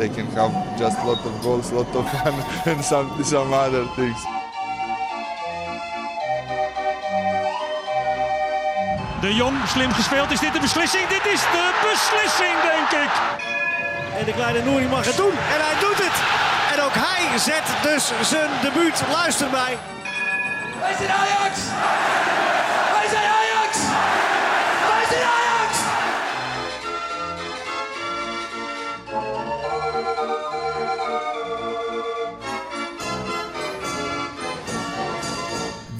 They can have just a lot of goals, a lot of fun and some other things. De Jong, slim gespeeld. Is dit de beslissing? Dit is de beslissing, denk ik. En de kleine Nouri mag het doen. En hij doet het. En ook hij zet dus zijn debuut. Luister mij. Wij zijn Ajax! Wij zijn Ajax! Wij zijn Ajax!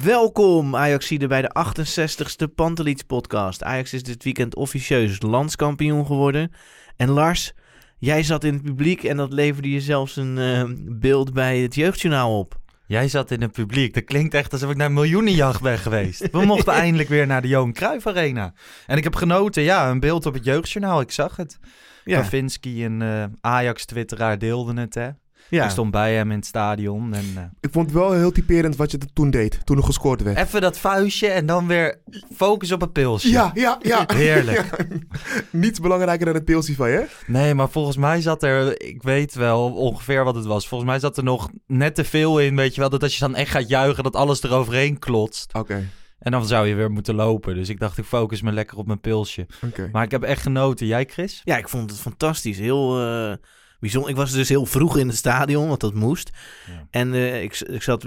Welkom Ajaxiden bij de 68e Pantelits podcast. Ajax is dit weekend officieus landskampioen geworden. En Lars, jij zat in het publiek en dat leverde je zelfs een beeld bij het Jeugdjournaal op. Jij zat in het publiek. Dat klinkt echt alsof ik naar een miljoenenjacht ben geweest. We mochten eindelijk weer naar de Johan Cruijff Arena. En ik heb genoten, ja, een beeld op het Jeugdjournaal. Ik zag het. Ja. Kavinsky en Ajax-twitteraar deelden het, hè. Ja. Ik stond bij hem in het stadion. En, ik vond het wel heel typerend wat je toen deed, toen er gescoord werd. Even dat vuistje en dan weer focus op het pilsje. Ja. Heerlijk. Ja. Niets belangrijker dan het pilsje van je. Nee, maar volgens mij zat er, ik weet wel ongeveer wat het was. Volgens mij zat er nog net te veel in, weet je wel. Dat als je dan echt gaat juichen, dat alles eroverheen klotst. Oké. En dan zou je weer moeten lopen. Dus ik dacht, ik focus me lekker op mijn pilsje. Oké. Maar ik heb echt genoten. Jij, Chris? Ja, ik vond het fantastisch. Heel... Ik was dus heel vroeg in het stadion, want dat moest. Ja. En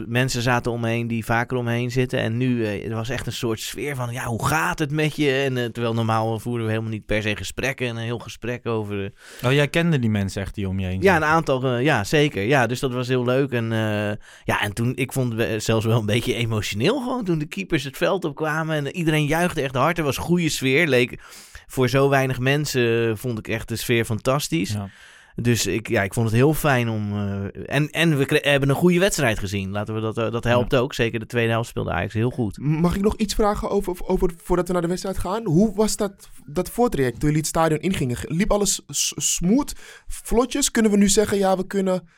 mensen zaten omheen die vaker omheen zitten. En nu er was echt een soort sfeer van, ja, hoe gaat het met je? En terwijl normaal voeren we helemaal niet per se gesprekken. En een heel gesprek over... Oh, jij kende die mensen echt die om je heen zaten? Ja, een aantal. Ja, zeker. Ja, dus dat was heel leuk. En ik vond het zelfs wel een beetje emotioneel gewoon. Toen de keepers het veld opkwamen en iedereen juichte echt hard. Er was goede sfeer. Voor zo weinig mensen vond ik echt de sfeer fantastisch. Ja. Dus ik vond het heel fijn om... hebben een goede wedstrijd gezien. Laten we dat helpt ook. Zeker de tweede helft speelde Ajax heel goed. Mag ik nog iets vragen over voordat we naar de wedstrijd gaan? Hoe was dat voortraject toen jullie het stadion ingingen? Liep alles smooth, vlotjes? Kunnen we nu zeggen, ja, we kunnen...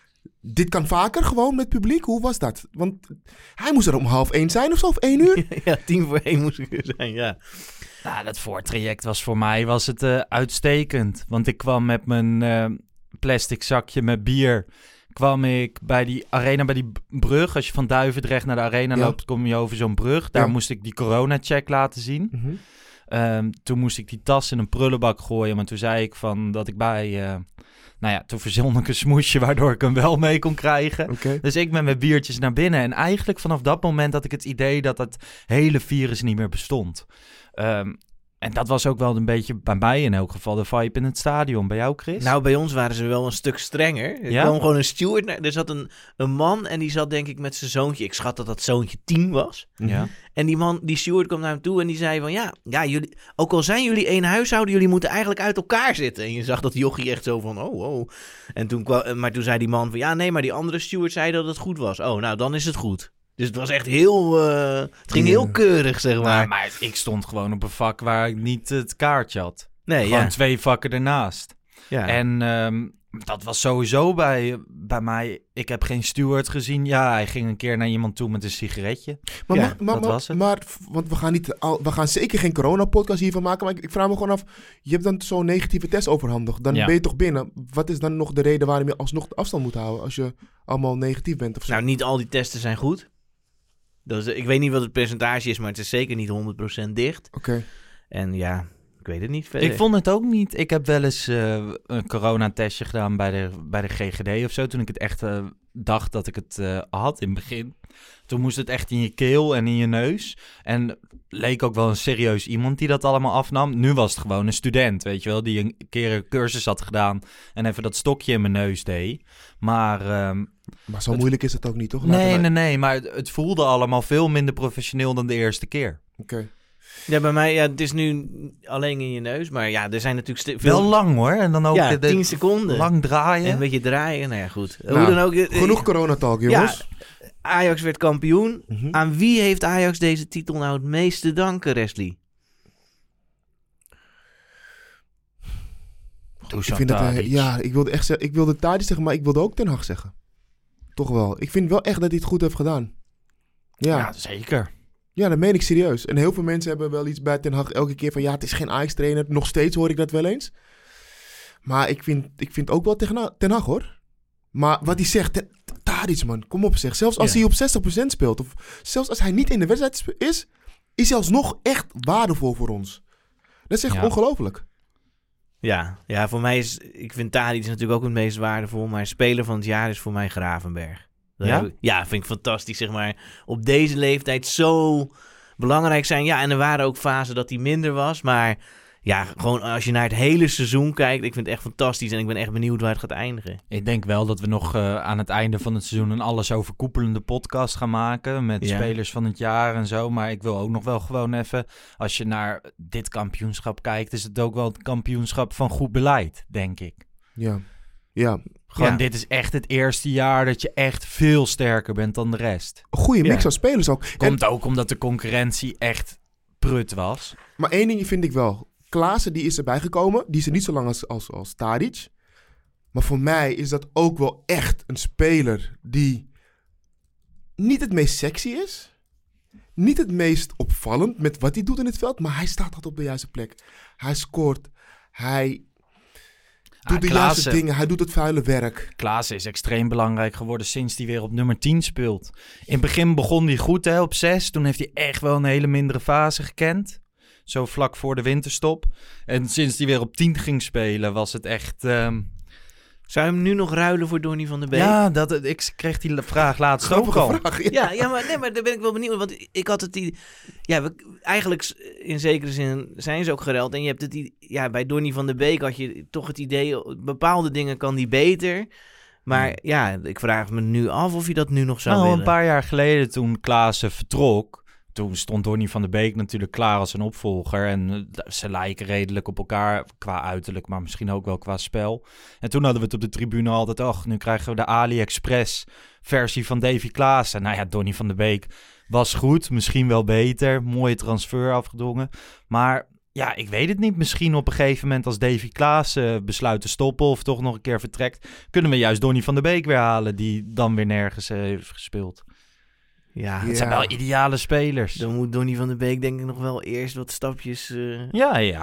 Dit kan vaker gewoon met publiek? Hoe was dat? Want hij moest er om 12:30 zijn of zo, of 1:00? Ja, 1:50 moest ik er zijn, ja. Nou, dat voortraject was voor mij uitstekend. Want ik kwam met mijn... plastic zakje met bier, kwam ik bij die arena, bij die brug. Als je van Duivendrecht naar de arena loopt, kom je over zo'n brug. Daar moest ik die corona-check laten zien. Mm-hmm. Toen moest ik die tas in een prullenbak gooien, maar toen zei ik van dat ik bij... toen verzon ik een smoesje waardoor ik hem wel mee kon krijgen. Okay. Dus ik met mijn biertjes naar binnen. En eigenlijk vanaf dat moment had ik het idee dat het hele virus niet meer bestond. En dat was ook wel een beetje bij mij in elk geval de vibe in het stadion. Bij jou, Chris? Nou, bij ons waren ze wel een stuk strenger. Er kwam gewoon een steward. Er zat een man en die zat denk ik met zijn zoontje. Ik schat dat zoontje 10 was. Ja. En die steward kwam naar hem toe en die zei van... Ja, jullie, ook al zijn jullie één huishouden, jullie moeten eigenlijk uit elkaar zitten. En je zag dat jochie echt zo van... Oh. En toen zei die man van... Ja, nee, maar die andere steward zei dat het goed was. Oh, nou, dan is het goed. Dus het was echt heel... het ging heel keurig, zeg maar. Ja, maar ik stond gewoon op een vak waar ik niet het kaartje had. Nee, gewoon 2 vakken ernaast. Ja. En dat was sowieso bij mij... Ik heb geen steward gezien. Ja, hij ging een keer naar iemand toe met een sigaretje. Maar, was het. Maar, want we gaan zeker geen corona-podcast hiervan maken. Maar ik vraag me gewoon af... Je hebt dan zo'n negatieve test overhandigd. Dan ben je toch binnen. Wat is dan nog de reden waarom je alsnog de afstand moet houden... als je allemaal negatief bent of zo? Nou, niet al die testen zijn goed. Dus ik weet niet wat het percentage is, maar het is zeker niet 100% dicht. Oké. En ja, ik weet het niet verder. Ik vond het ook niet. Ik heb wel eens een coronatestje gedaan bij de GGD of zo. Toen ik het echt dacht dat ik het had in het begin. Toen moest het echt in je keel en in je neus. En leek ook wel een serieus iemand die dat allemaal afnam. Nu was het gewoon een student, weet je wel. Die een keer een cursus had gedaan en even dat stokje in mijn neus deed. Maar... Maar zo moeilijk is het ook niet, toch? Nee, maar het voelde allemaal veel minder professioneel dan de eerste keer. Oké. Ja, bij mij, ja, het is nu alleen in je neus. Maar ja, er zijn natuurlijk veel... Wel lang hoor. En dan ook... Ja, 10 seconden. Lang draaien. En een beetje draaien. Nou ja, goed. Nou, hoe dan ook, genoeg coronatalk, jongens. Ja, Ajax werd kampioen. Mm-hmm. Aan wie heeft Ajax deze titel nou het meest te danken, Resli? Goh, ik vind dat hij, ja, ik wilde echt zeggen, ik wilde Tadic zeggen, maar ik wilde ook Ten Hag zeggen. Toch wel. Ik vind wel echt dat hij het goed heeft gedaan. Ja, ja, zeker. Ja, dat meen ik serieus. En heel veel mensen hebben wel iets bij Ten Hag elke keer van... ja, het is geen Ajax-trainer. Nog steeds hoor ik dat wel eens. Maar ik vind ook wel Ten Hag, hoor. Maar wat hij zegt... Tadic, man. Kom op, zeg. Zelfs als hij op 60% speelt... of zelfs als hij niet in de wedstrijd is... is zelfs nog echt waardevol voor ons. Dat is echt ongelooflijk. Ja, ja, voor mij is... Ik vind Tadic natuurlijk ook het meest waardevol... maar speler van het jaar is voor mij Gravenberch. Ja? Ja, vind ik fantastisch, zeg maar. Op deze leeftijd zo belangrijk zijn. Ja, en er waren ook fasen dat hij minder was. Maar ja, gewoon als je naar het hele seizoen kijkt... ik vind het echt fantastisch en ik ben echt benieuwd waar het gaat eindigen. Ik denk wel dat we nog aan het einde van het seizoen... een alles overkoepelende podcast gaan maken... met spelers van het jaar en zo. Maar ik wil ook nog wel gewoon even... als je naar dit kampioenschap kijkt... is het ook wel het kampioenschap van goed beleid, denk ik. Ja, ja. Gewoon, dit is echt het eerste jaar dat je echt veel sterker bent dan de rest. Goeie mix aan spelers ook. Komt ook omdat de concurrentie echt prut was. Maar één ding vind ik wel. Klaassen, die is erbij gekomen. Die is er niet zo lang als Tadic. Maar voor mij is dat ook wel echt een speler die niet het meest sexy is. Niet het meest opvallend met wat hij doet in het veld. Maar hij staat altijd op de juiste plek. Hij scoort. Hij... doet de juiste dingen, hij doet het vuile werk. Klaassen is extreem belangrijk geworden sinds hij weer op nummer 10 speelt. In het begin begon hij goed, hè, op 6. Toen heeft hij echt wel een hele mindere fase gekend. Zo vlak voor de winterstop. En sinds hij weer op 10 ging spelen, was het echt... Zou je hem nu nog ruilen voor Donny van de Beek? Ja, ik kreeg die vraag laatst ook al. Ja, maar daar ben ik wel benieuwd. Want ik had het... eigenlijk in zekere zin zijn ze ook geruild. En je hebt het... Ja, bij Donny van de Beek had je toch het idee... bepaalde dingen kan die beter. Maar ja, ik vraag me nu af of je dat nu nog zou willen. Een paar jaar geleden toen Klaassen vertrok... toen stond Donny van de Beek natuurlijk klaar als een opvolger. En ze lijken redelijk op elkaar qua uiterlijk, maar misschien ook wel qua spel. En toen hadden we het op de tribune altijd... ach, nu krijgen we de AliExpress-versie van Davy Klaassen. Nou ja, Donny van de Beek was goed, misschien wel beter. Mooie transfer afgedwongen. Maar ja, ik weet het niet. Misschien op een gegeven moment als Davy Klaassen besluit te stoppen... of toch nog een keer vertrekt... kunnen we juist Donny van de Beek weer halen... die dan weer nergens heeft gespeeld. Ja, het zijn wel ideale spelers. Dan moet Donny van de Beek denk ik nog wel eerst wat stapjes...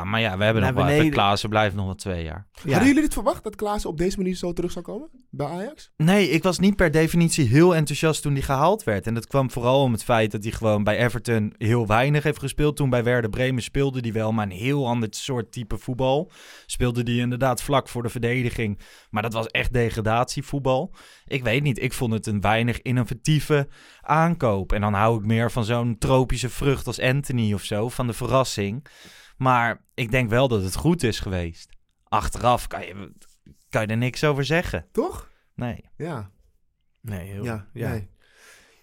maar ja, we hebben nog wel... Klaassen blijft nog wel 2 jaar. Ja. Hadden jullie dit verwacht, dat Klaassen op deze manier zo terug zou komen bij Ajax? Nee, ik was niet per definitie heel enthousiast toen hij gehaald werd. En dat kwam vooral om het feit dat hij gewoon bij Everton heel weinig heeft gespeeld. Toen bij Werder Bremen speelde hij wel, maar een heel ander soort type voetbal. Speelde hij inderdaad vlak voor de verdediging. Maar dat was echt degradatievoetbal. Ik weet niet, ik vond het een weinig innovatieve aankoop. En dan hou ik meer van zo'n tropische vrucht als Anthony of zo, van de verrassing. Maar ik denk wel dat het goed is geweest. Achteraf kan je er niks over zeggen. Toch? Nee. Ja. Nee, heel... Ja. Nee.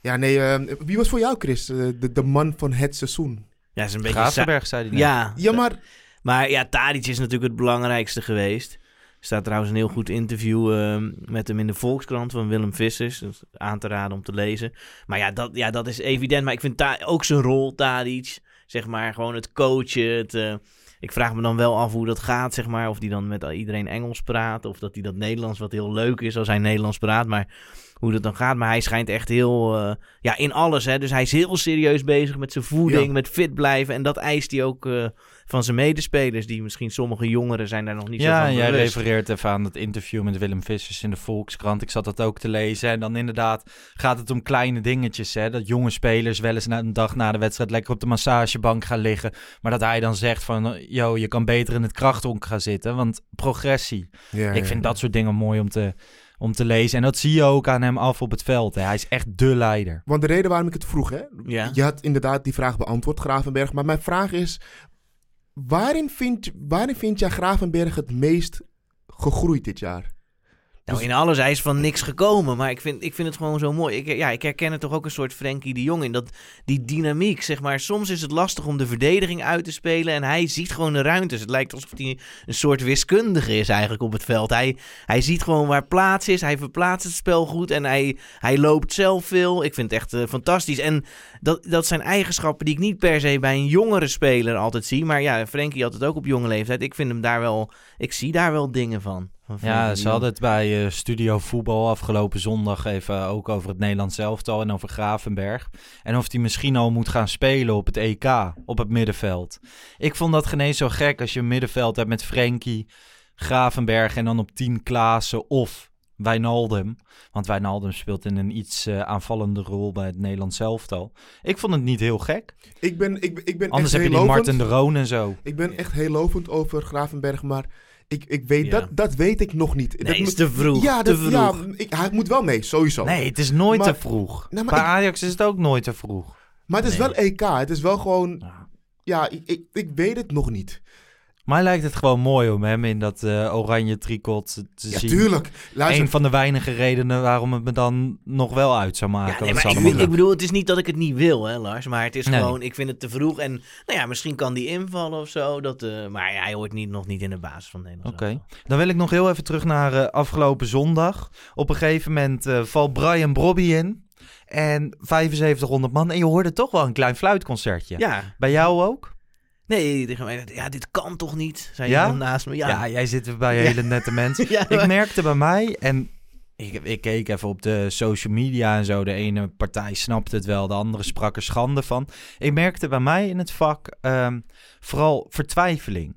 Ja, nee, wie was voor jou, Chris, de man van het seizoen? Ja, is een beetje... Gravenberch, zei hij. Ja. Ja, maar... Maar ja, Tadic is natuurlijk het belangrijkste geweest. Er staat trouwens een heel goed interview met hem in de Volkskrant van Willem Vissers. Dat is aan te raden om te lezen. Maar dat is evident. Maar ik vind ook zijn rol, Tadic, zeg maar, gewoon het coachen. Ik vraag me dan wel af hoe dat gaat, zeg maar. Of die dan met iedereen Engels praat. Of dat hij dat Nederlands, wat heel leuk is als hij Nederlands praat. Maar hoe dat dan gaat. Maar hij schijnt echt heel... in alles, hè. Dus hij is heel serieus bezig met zijn voeding, met fit blijven. En dat eist hij ook... van zijn medespelers, die misschien sommige jongeren zijn daar nog niet zo van bewust. Jij refereert even aan dat interview met Willem Vissers in de Volkskrant. Ik zat dat ook te lezen. En dan inderdaad gaat het om kleine dingetjes. Hè? Dat jonge spelers wel eens een dag na de wedstrijd lekker op de massagebank gaan liggen. Maar dat hij dan zegt van, yo, je kan beter in het krachthonk gaan zitten. Want progressie. Ja, ik vind dat soort dingen mooi om te lezen. En dat zie je ook aan hem af op het veld. Hè. Hij is echt de leider. Want de reden waarom ik het vroeg, hè? Ja. Je had inderdaad die vraag beantwoord, Gravenberch. Maar mijn vraag is... Waarin vind jij Gravenberch het meest gegroeid dit jaar? Nou, in alles, hij is van niks gekomen. Maar ik vind het gewoon zo mooi. Ik herken er toch ook een soort Frenkie de Jong in. Die dynamiek, zeg maar. Soms is het lastig om de verdediging uit te spelen. En hij ziet gewoon de ruimtes. Het lijkt alsof hij een soort wiskundige is eigenlijk op het veld. Hij ziet gewoon waar plaats is. Hij verplaatst het spel goed. En hij loopt zelf veel. Ik vind het echt fantastisch. En dat zijn eigenschappen die ik niet per se bij een jongere speler altijd zie. Maar ja, Frenkie had het ook op jonge leeftijd. Ik vind hem daar wel... Ik zie daar wel dingen van. Ja, ze hadden het bij Studio Voetbal afgelopen zondag even ook over het Nederlands elftal en over Gravenberch. En of hij misschien al moet gaan spelen op het EK, op het middenveld. Ik vond dat geen eens zo gek als je een middenveld hebt met Frenkie, Gravenberch en dan op 10 Klaassen of Wijnaldum. Want Wijnaldum speelt in een iets aanvallende rol bij het Nederlands elftal. Ik vond het niet heel gek. Ik ben Anders echt heb je die Martin de Roon en zo. Ik ben echt heel lovend over Gravenberch, maar... Ik weet ja. dat weet ik nog niet. Nee, is te vroeg. Ja, te vroeg. Ja, hij moet wel mee, sowieso. Nee, het is nooit te vroeg. Nou, bij Ajax is het ook nooit te vroeg. Maar het is wel EK. Het is wel gewoon... Ja, ik weet het nog niet. Mij lijkt het gewoon mooi om hem in dat oranje tricot te zien. Ja, tuurlijk. Luister. Een van de weinige redenen waarom het me dan nog wel uit zou maken. Ja, nee, maar ik bedoel, het is niet dat ik het niet wil, hè, Lars. Maar het is gewoon, ik vind het te vroeg. En nou ja, misschien kan die invallen of zo. Maar hij hoort nog niet in de basis van Nederland. Oké. Dan wil ik nog heel even terug naar afgelopen zondag. Op een gegeven moment valt Brian Brobby in. En 7500 man. En je hoorde toch wel een klein fluitconcertje. Ja. Bij jou ook? Nee, ja, dit kan toch niet? Zei je dan naast me? Ja. Ja, jij zit bij hele nette mensen. Ja, maar... Ik merkte bij mij, en ik keek even op de social media en zo. De ene partij snapte het wel, de andere sprak er schande van. Ik merkte bij mij in het vak vooral vertwijfeling.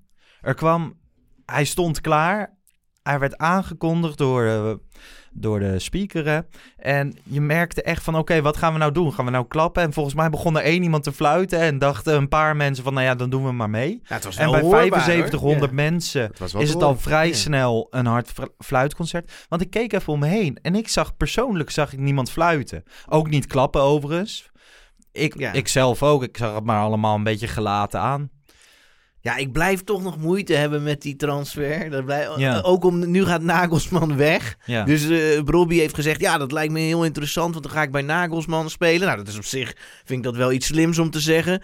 Hij stond klaar. Hij werd aangekondigd door de speaker. En je merkte echt van, oké, wat gaan we nou doen? Gaan we nou klappen? En volgens mij begon er één iemand te fluiten. En dachten een paar mensen van, nou ja, dan doen we maar mee. Ja, het was en bij hoorbaar, 7500 mensen is het al vrij snel een hard fluitconcert. Want ik keek even omheen. En ik zag persoonlijk niemand fluiten. Ook niet klappen overigens. Ik zelf ook. Ik zag het maar allemaal een beetje gelaten aan. Ja, ik blijf toch nog moeite hebben met die transfer. Ook nu gaat Nagelsmann weg. Ja. Dus Brobby heeft gezegd, ja, dat lijkt me heel interessant, want dan ga ik bij Nagelsmann spelen. Nou, dat is op zich, vind ik dat wel iets slims om te zeggen.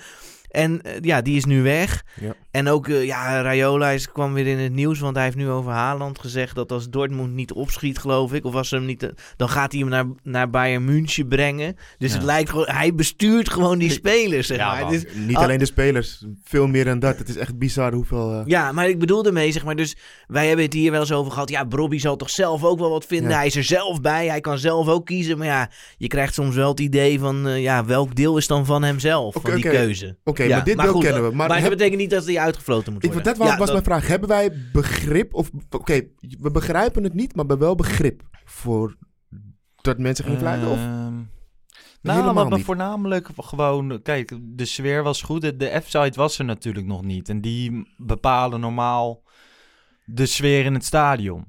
En die is nu weg. Ja. En ook, Raiola kwam weer in het nieuws, want hij heeft nu over Haaland gezegd dat als Dortmund niet opschiet, geloof ik, of als ze hem niet, dan gaat hij hem naar Bayern München brengen. Dus het lijkt gewoon, hij bestuurt gewoon die spelers, zeg maar. Het is, niet alleen de spelers, veel meer dan dat. Het is echt bizar hoeveel... Ja, maar ik bedoel ermee, zeg maar, dus wij hebben het hier wel eens over gehad. Ja, Brobby zal toch zelf ook wel wat vinden. Ja. Hij is er zelf bij, hij kan zelf ook kiezen. Maar ja, je krijgt soms wel het idee van, welk deel is dan van hemzelf, van die keuze. Oké, maar dit maar goed, kennen we. Maar dat betekent niet dat hij uitgefloten moet worden. Dat was mijn vraag. Hebben wij begrip? Oké, we begrijpen het niet, maar we wel begrip voor dat mensen gaan fluiten? Maar voornamelijk gewoon... Kijk, de sfeer was goed. De F-site was er natuurlijk nog niet. En die bepalen normaal de sfeer in het stadion.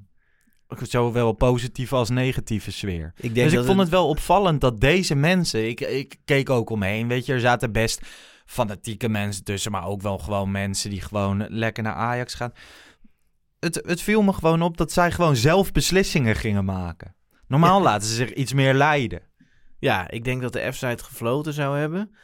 Zowel positieve als negatieve sfeer. Ik vond het wel opvallend dat deze mensen... Ik keek ook omheen. Weet je, er zaten best... fanatieke mensen tussen, maar ook wel gewoon mensen die gewoon lekker naar Ajax gaan. Het viel me gewoon op dat zij gewoon zelf beslissingen gingen maken. Normaal laten ze zich iets meer leiden. Ja, ik denk dat de F-site gefloten zou hebben.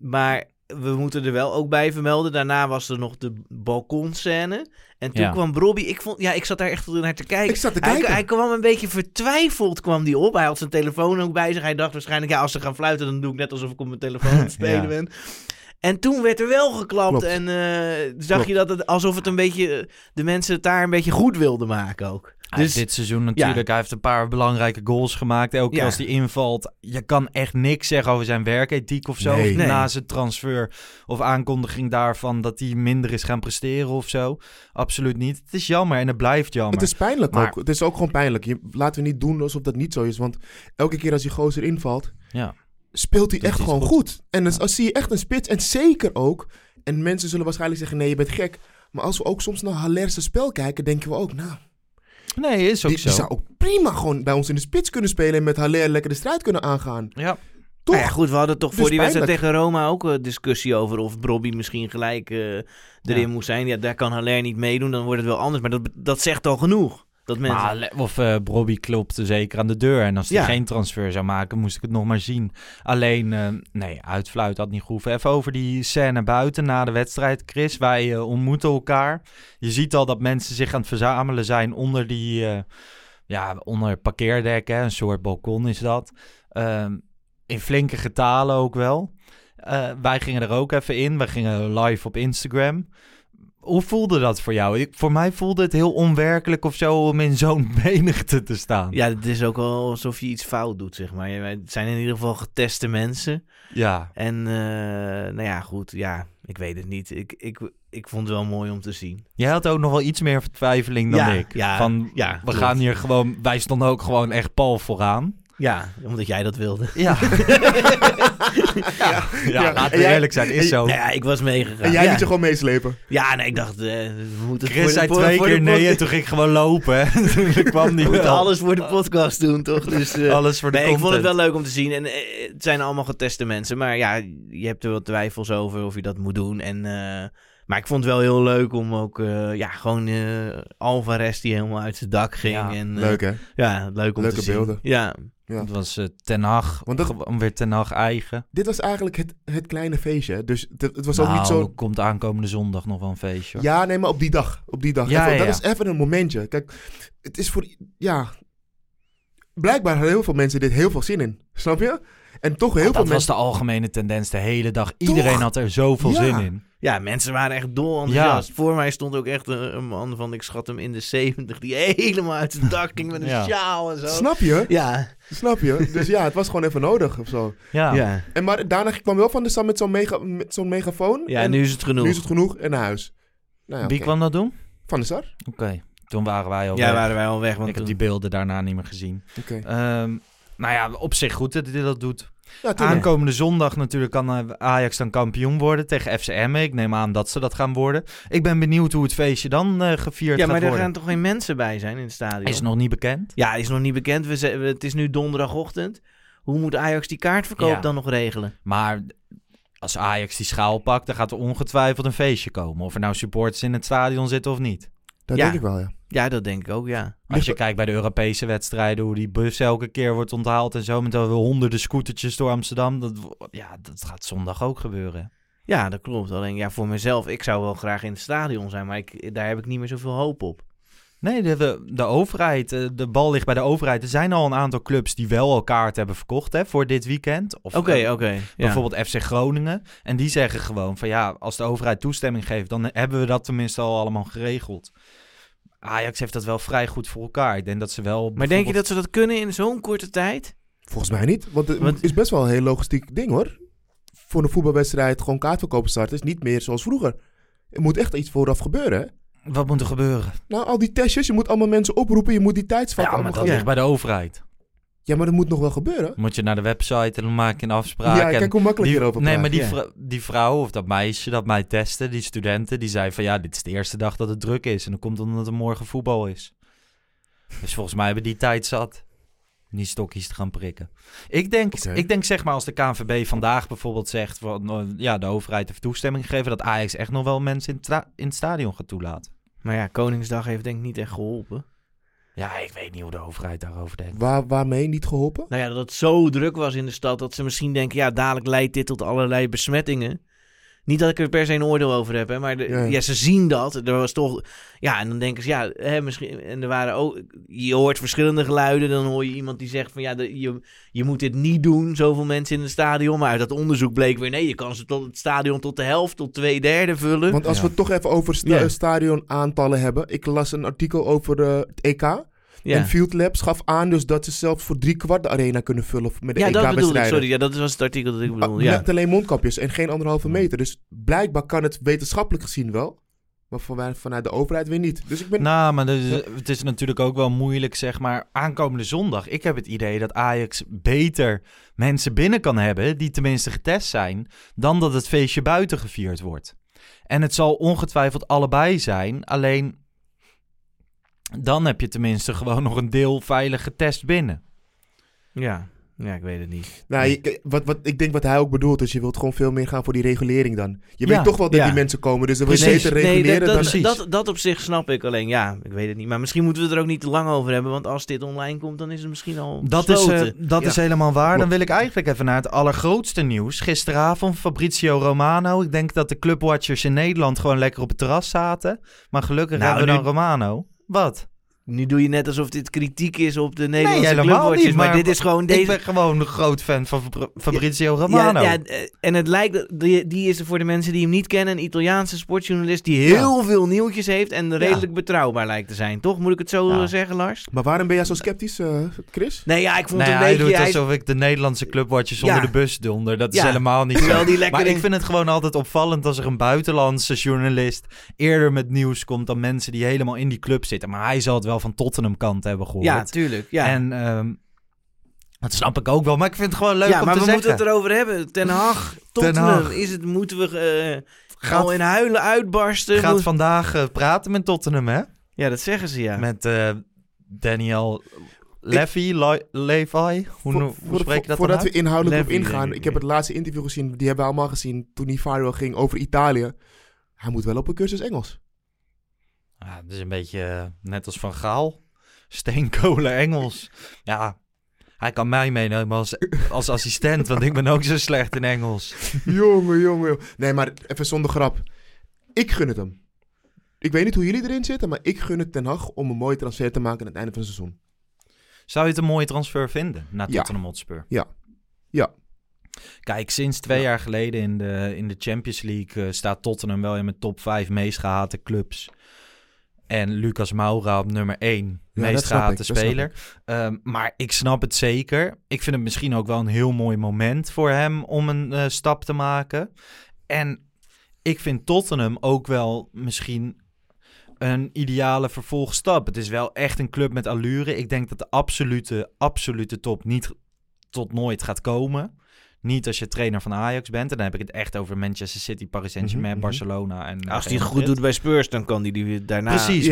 Maar we moeten er wel ook bij vermelden. Daarna was er nog de balkonscène. En toen kwam Brobby... Ik zat daar echt naar te kijken. Hij kwam een beetje vertwijfeld kwam die op. Hij had zijn telefoon ook bij zich. Hij dacht waarschijnlijk, als ze gaan fluiten... dan doe ik net alsof ik op mijn telefoon aan het spelen ben. En toen werd er wel geklapt. Klopt. En zag je dat het alsof het een beetje... de mensen het daar een beetje goed wilden maken ook. Dus, dit seizoen natuurlijk. Hij heeft een paar belangrijke goals gemaakt. Elke keer als hij invalt. Je kan echt niks zeggen over zijn werkethiek of zo. Nee. Na zijn transfer of aankondiging daarvan dat hij minder is gaan presteren of zo. Absoluut niet. Het is jammer en het blijft jammer. Het is pijnlijk ook. Het is ook gewoon pijnlijk. Laten we niet doen alsof dat niet zo is. Want elke keer als die gozer invalt, speelt hij echt gewoon goed. En als zie je echt een spits. En zeker ook. En mensen zullen waarschijnlijk zeggen, nee, je bent gek. Maar als we ook soms naar Haller's spel kijken, denken we ook, nee, is ook zo. Die zou ook prima gewoon bij ons in de spits kunnen spelen... en met Haller lekker de strijd kunnen aangaan. Ja. Toch? Ja, goed, we hadden toch voor die wedstrijd tegen Roma ook een discussie over... of Brobby misschien gelijk erin moest zijn. Ja, daar kan Haller niet meedoen, dan wordt het wel anders. Maar dat zegt al genoeg. Dat mensen... Of Brobbey klopte zeker aan de deur. En als hij geen transfer zou maken, moest ik het nog maar zien. Alleen, nee, uitfluit had niet gehoeven. Even over die scène buiten na de wedstrijd, Chris. Wij ontmoeten elkaar. Je ziet al dat mensen zich aan het verzamelen zijn onder die... onder het parkeerdek, hè, een soort balkon is dat. In flinke getalen ook wel. Wij gingen er ook even in. Wij gingen live op Instagram. Hoe voelde dat voor jou? Voor mij voelde het heel onwerkelijk of zo om in zo'n menigte te staan. Ja, het is ook wel alsof je iets fout doet, zeg maar. Het zijn in ieder geval geteste mensen. Ja. En goed, ja, ik weet het niet. Ik vond het wel mooi om te zien. Jij had ook nog wel iets meer vertwijfeling dan ik. Ja, we gaan hier gewoon... Wij stonden ook gewoon echt pal vooraan. Ja, omdat jij dat wilde. Ja. Laten we eerlijk zijn, is zo. Ja, ik was meegegaan. En jij liet je gewoon meeslepen? Ja, nee, ik dacht... we moeten Chris voor zei de twee keer nee en toen ging ik gewoon lopen. Toen kwam die we moeten alles voor de podcast doen, toch? Dus, alles voor de content. Ik vond het wel leuk om te zien. En het zijn allemaal geteste mensen. Maar ja, je hebt er wel twijfels over of je dat moet doen. En... maar ik vond het wel heel leuk om ook... Alvarez die helemaal uit zijn dak ging. Ja, en, leuk, hè? Ja, leuk om te zien. Leuke beelden. Ja. Ja. Het was Ten Hag, weer Ten Hag eigen. Dit was eigenlijk het kleine feestje, hè? Dus het was ook niet zo... Nou, komt aankomende zondag nog wel een feestje. Hoor. Ja, nee, maar op die dag. Ja, even, dat is even een momentje. Kijk, het is voor... Ja, blijkbaar hadden heel veel mensen dit heel veel zin in. Snap je? En toch heel veel mensen... Dat was de algemene tendens de hele dag. Iedereen had er zoveel zin in. Ja, mensen waren echt dol enthousiast. Ja. Voor mij stond ook echt een man van, ik schat hem in de 70... die helemaal uit zijn dak ging met een sjaal en zo. Snap je? Ja. Snap je? Dus ja, het was gewoon even nodig of zo. Ja. Ja. En maar daarna kwam wel Van der Sar met zo'n megafoon. Ja, en nu is het genoeg. En naar huis. Nou ja, wie kwam dat doen? Van der Sar. Oké. Toen waren wij al weg. Ja, waren wij al weg. Want ik heb die beelden daarna niet meer gezien. Oké. Op zich goed dat hij dat doet. Ja, aankomende zondag natuurlijk kan Ajax dan kampioen worden tegen FC Emmen. Ik neem aan dat ze dat gaan worden. Ik ben benieuwd hoe het feestje dan gevierd gaat worden. Ja, maar er gaan toch geen mensen bij zijn in het stadion? Is nog niet bekend. Ja, is nog niet bekend. Het is nu donderdagochtend. Hoe moet Ajax die kaartverkoop dan nog regelen? Maar als Ajax die schaal pakt, dan gaat er ongetwijfeld een feestje komen. Of er nou supporters in het stadion zitten of niet. Dat denk ik wel, ja. Ja, dat denk ik ook, ja. Als je kijkt bij de Europese wedstrijden, hoe die bus elke keer wordt onthaald en zo, met honderden scootertjes door Amsterdam. Dat gaat zondag ook gebeuren. Ja, dat klopt. Alleen voor mezelf, ik zou wel graag in het stadion zijn, maar daar heb ik niet meer zoveel hoop op. Nee, de overheid, de bal ligt bij de overheid. Er zijn al een aantal clubs die wel al kaart hebben verkocht voor dit weekend. Oké. Bijvoorbeeld FC Groningen. En die zeggen gewoon van als de overheid toestemming geeft, dan hebben we dat tenminste al allemaal geregeld. Ajax heeft dat wel vrij goed voor elkaar. Ik denk dat ze wel... Maar denk je dat ze dat kunnen in zo'n korte tijd? Volgens mij niet. Want het is best wel een heel logistiek ding, hoor. Voor een voetbalwedstrijd gewoon kaartverkopen starten is niet meer zoals vroeger. Er moet echt iets vooraf gebeuren, hè? Wat moet er gebeuren? Nou, al die testjes. Je moet allemaal mensen oproepen. Je moet die tijdsvak allemaal... Ja, maar dat ligt bij de overheid. Ja, maar dat moet nog wel gebeuren. Moet je naar de website en dan maak je een afspraak. Ja, kijk hoe makkelijk hierover praat. Nee, maar die vrouw of dat meisje dat mij testte, die studenten, die zei van dit is de eerste dag dat het druk is. En dat komt omdat er morgen voetbal is. Dus volgens mij hebben die tijd zat. Niet stokjes te gaan prikken. Ik denk zeg maar als de KNVB vandaag bijvoorbeeld zegt van de overheid heeft toestemming gegeven, dat Ajax echt nog wel mensen in het stadion gaat toelaten. Maar ja, Koningsdag heeft denk ik niet echt geholpen. Ja, ik weet niet hoe de overheid daarover denkt. Waarmee niet geholpen? Nou ja, dat het zo druk was in de stad dat ze misschien denken... dadelijk leidt dit tot allerlei besmettingen. Niet dat ik er per se een oordeel over heb, hè, maar ze zien dat. Er was toch... Ja, en dan denken ze, misschien... En er waren ook... Je hoort verschillende geluiden. Dan hoor je iemand die zegt van, je moet dit niet doen. Zoveel mensen in het stadion. Maar uit dat onderzoek bleek weer, nee, je kan ze tot het stadion tot de helft, tot 2/3 vullen. Want als we het toch even over stadionaantallen hebben. Ik las een artikel over het EK... Ja. En Field Labs gaf aan dus dat ze zelfs voor 3/4 de arena kunnen vullen met de EK-bestrijden. Ja, dat bedoel ik. Sorry, dat was het artikel dat ik bedoelde. Met alleen mondkapjes en geen 1,5 meter. Dus blijkbaar kan het wetenschappelijk gezien wel, maar vanuit de overheid weer niet. Dus ik ben... Nou, maar het is natuurlijk ook wel moeilijk, zeg maar, aankomende zondag. Ik heb het idee dat Ajax beter mensen binnen kan hebben, die tenminste getest zijn, dan dat het feestje buiten gevierd wordt. En het zal ongetwijfeld allebei zijn, alleen... Dan heb je tenminste gewoon nog een deel veilig getest binnen. Ja, Ja, ik weet het niet. Nou, ik denk wat hij ook bedoelt is, je wilt gewoon veel meer gaan voor die regulering dan. Je weet toch wel dat die mensen komen, dus dan wil je beter reguleren dan... Dat op zich snap ik, alleen ik weet het niet. Maar misschien moeten we het er ook niet te lang over hebben, want als dit online komt, dan is het misschien al Dat is helemaal waar. Dan wil ik eigenlijk even naar het allergrootste nieuws. Gisteravond Fabrizio Romano. Ik denk dat de clubwatchers in Nederland gewoon lekker op het terras zaten. Maar gelukkig hebben we dan Romano. Wat? Nu doe je net alsof dit kritiek is op de Nederlandse clubwatchers, maar dit is gewoon deze... Ik ben gewoon een groot fan van Fabrizio Romano. En het lijkt, die is er voor de mensen die hem niet kennen, een Italiaanse sportjournalist die heel veel nieuwtjes heeft en redelijk betrouwbaar lijkt te zijn. Toch? Moet ik het zo zeggen, Lars? Maar waarom ben jij zo sceptisch, Chris? Nee, ja, ik vond het een beetje... Hij doet alsof ik de Nederlandse clubwatchers onder de bus donder. Dat is helemaal niet zo. Maar ik vind het gewoon altijd opvallend als er een buitenlandse journalist eerder met nieuws komt dan mensen die helemaal in die club zitten. Maar hij zal het wel van Tottenham kant hebben gehoord. Ja, tuurlijk. Ja. En dat snap ik ook wel, maar ik vind het gewoon leuk om te zeggen. Ja, maar we moeten het erover hebben. Ten Hag, Tottenham, moeten we gewoon in huilen uitbarsten. Gaat vandaag praten met Tottenham, hè? Ja, dat zeggen ze, ja. Met Daniel Levy, hoe spreek je dat? Voordat we inhoudelijk op ingaan, ik heb het laatste interview gezien, die hebben we allemaal gezien, toen die viral ging over Italië. Hij moet wel op een cursus Engels. Ja, het is een beetje net als Van Gaal. Steenkolen Engels. Ja, hij kan mij meenemen als assistent, want ik ben ook zo slecht in Engels. Jongen. Nee, maar even zonder grap. Ik gun het hem. Ik weet niet hoe jullie erin zitten, maar ik gun het Ten Hag om een mooie transfer te maken aan het einde van het seizoen. Zou je het een mooie transfer vinden naar Tottenham Hotspur? Ja. Kijk, sinds 2 jaar geleden in de Champions League staat Tottenham wel in mijn top 5 meest gehate clubs. En Lucas Moura op nummer 1, meest gehate speler. Maar ik snap het zeker. Ik vind het misschien ook wel een heel mooi moment voor hem om een stap te maken. En ik vind Tottenham ook wel misschien een ideale vervolgstap. Het is wel echt een club met allure. Ik denk dat de absolute top niet tot nooit gaat komen. Niet als je trainer van Ajax bent. En dan heb ik het echt over Manchester City, Paris Saint-Germain, Barcelona. En als hij het goed doet bij Spurs, dan kan hij die daarna... Precies,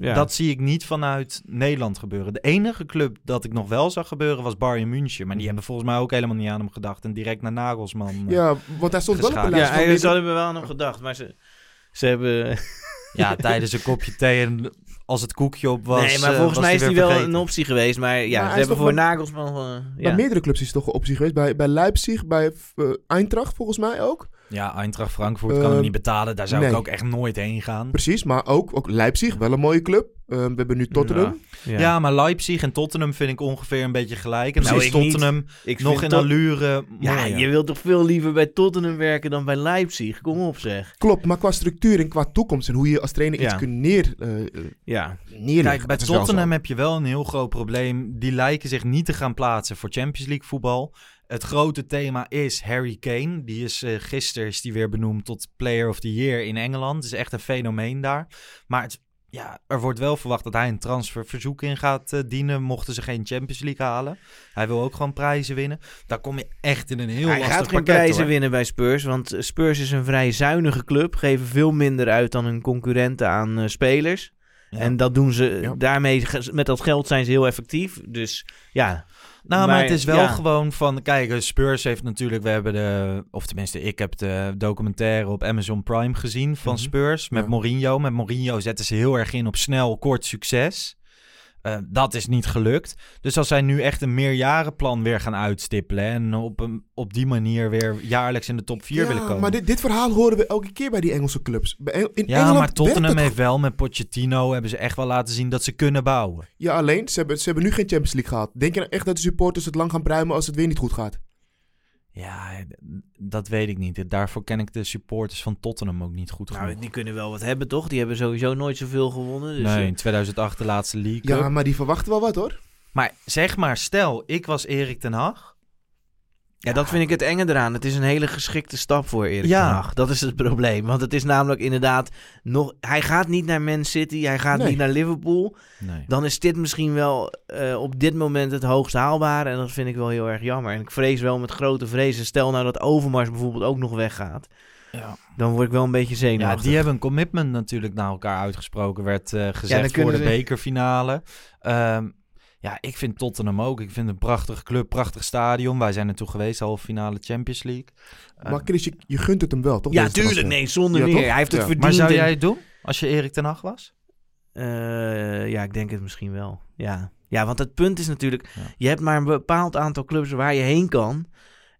maar dat zie ik niet vanuit Nederland gebeuren. De enige club dat ik nog wel zag gebeuren was Bayern München. Maar die hebben volgens mij ook helemaal niet aan hem gedacht. En direct naar Nagelsmann want hij stond wel op de lijst. Ja, hij hadden we wel aan hem gedacht. Maar ze hebben... Ja, tijdens een kopje thee en als het koekje op was... Nee, maar volgens mij is die wel een optie geweest. Maar ze hebben voor Nagelsmann... Bij meerdere clubs is het toch een optie geweest. Bij Leipzig, bij Eintracht volgens mij ook. Ja, Eintracht Frankfurt kan hem niet betalen. Daar zou ik ook echt nooit heen gaan. Precies, maar ook Leipzig, wel een mooie club. We hebben nu Tottenham. Ja, maar Leipzig en Tottenham vind ik ongeveer een beetje gelijk. En nou is Tottenham nog in allure. Ja, je wilt toch veel liever bij Tottenham werken dan bij Leipzig? Kom op zeg. Klopt, maar qua structuur en qua toekomst en hoe je als trainer iets kunt neerleggen. Kijk, bij Tottenham heb je wel een heel groot probleem. Die lijken zich niet te gaan plaatsen voor Champions League voetbal. Het grote thema is Harry Kane. Die is gisteren weer benoemd tot Player of the Year in Engeland. Het is echt een fenomeen daar. Maar er wordt wel verwacht dat hij een transferverzoek in gaat dienen, mochten ze geen Champions League halen. Hij wil ook gewoon prijzen winnen. Daar kom je echt in een heel lastig pakket. Hij gaat geen prijzen winnen bij Spurs, want Spurs is een vrij zuinige club. Geven veel minder uit dan hun concurrenten aan spelers. Ja. En dat doen ze daarmee, met dat geld zijn ze heel effectief. Dus ja... Nou, maar het is wel gewoon van... Kijk, Spurs heeft natuurlijk... ik heb de documentaire op Amazon Prime gezien van Spurs. Met Mourinho. Met Mourinho zetten ze heel erg in op snel, kort succes. Dat is niet gelukt. Dus als zij nu echt een meerjarenplan weer gaan uitstippelen... en op die manier weer jaarlijks in de top 4 willen komen. Maar dit verhaal horen we elke keer bij die Engelse clubs. Engeland maar Tottenham heeft wel met Pochettino... hebben ze echt wel laten zien dat ze kunnen bouwen. Ja, alleen ze hebben nu geen Champions League gehad. Denk je nou echt dat de supporters het lang gaan pruimen als het weer niet goed gaat? Ja, dat weet ik niet. Daarvoor ken ik de supporters van Tottenham ook niet goed genoeg. Nou, die kunnen wel wat hebben, toch? Die hebben sowieso nooit zoveel gewonnen. Dus nee, in 2008 de laatste League Cup. Ja, maar die verwachten wel wat, hoor. Maar zeg maar, stel, ik was Erik ten Hag. Ja, dat vind ik het enge eraan. Het is een hele geschikte stap voor Erik ten Hag. Dat is het probleem. Want het is namelijk inderdaad nog... Hij gaat niet naar Man City, hij gaat niet naar Liverpool. Nee. Dan is dit misschien wel op dit moment het hoogst haalbare. En dat vind ik wel heel erg jammer. En ik vrees wel met grote vrezen. Stel nou dat Overmars bijvoorbeeld ook nog weggaat. Ja. Dan word ik wel een beetje zenuwachtig. Ja, die hebben een commitment natuurlijk naar elkaar uitgesproken. Werd gezegd voor de bekerfinale. Ja, ik vind Tottenham ook. Ik vind een prachtige club, prachtig stadion. Wij zijn er toe geweest, halve finale Champions League. Maar Chris, je gunt het hem wel, toch? Ja, tuurlijk. Nee, zonder meer. Hij heeft het verdiend. Maar zou jij het doen als je Erik ten Hag was? Ja, ik denk het misschien wel. Ja, want het punt is natuurlijk... Ja. Je hebt maar een bepaald aantal clubs waar je heen kan.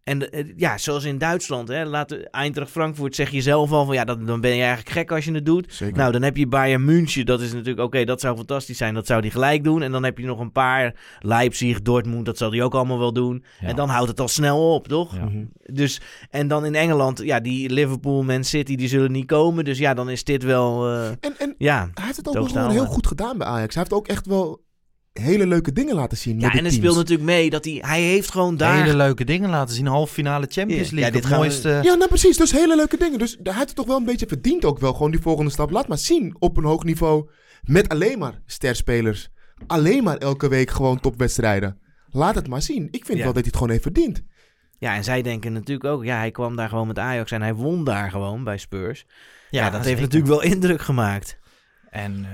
En ja, zoals in Duitsland, hè, Eintracht Frankfurt zeg je zelf al van... ja, dan ben je eigenlijk gek als je het doet. Zeker. Nou, dan heb je Bayern München. Dat is natuurlijk, oké, dat zou fantastisch zijn. Dat zou die gelijk doen. En dan heb je nog een paar. Leipzig, Dortmund, dat zal die ook allemaal wel doen. Ja. En dan houdt het al snel op, toch? Ja. Dus, en dan in Engeland, ja, die Liverpool, Man City, die zullen niet komen. Dus ja, dan is dit wel... hij heeft het ook gewoon heel goed gedaan bij Ajax. Hij heeft ook echt wel... hele leuke dingen laten zien. Ja, en het speelt natuurlijk mee dat hij heeft gewoon daar... hele leuke dingen laten zien. Halve finale Champions League. Ja, dit mooiste... Ja, nou precies. Dus hele leuke dingen. Dus hij heeft het toch wel een beetje verdiend ook wel. Gewoon die volgende stap. Laat maar zien op een hoog niveau. Met alleen maar sterspelers. Alleen maar elke week gewoon topwedstrijden. Laat het maar zien. Ik vind wel dat hij het gewoon heeft verdiend. Ja, en zij denken natuurlijk ook... ja, hij kwam daar gewoon met Ajax en hij won daar gewoon bij Spurs. Ja, dat heeft natuurlijk wel indruk gemaakt. En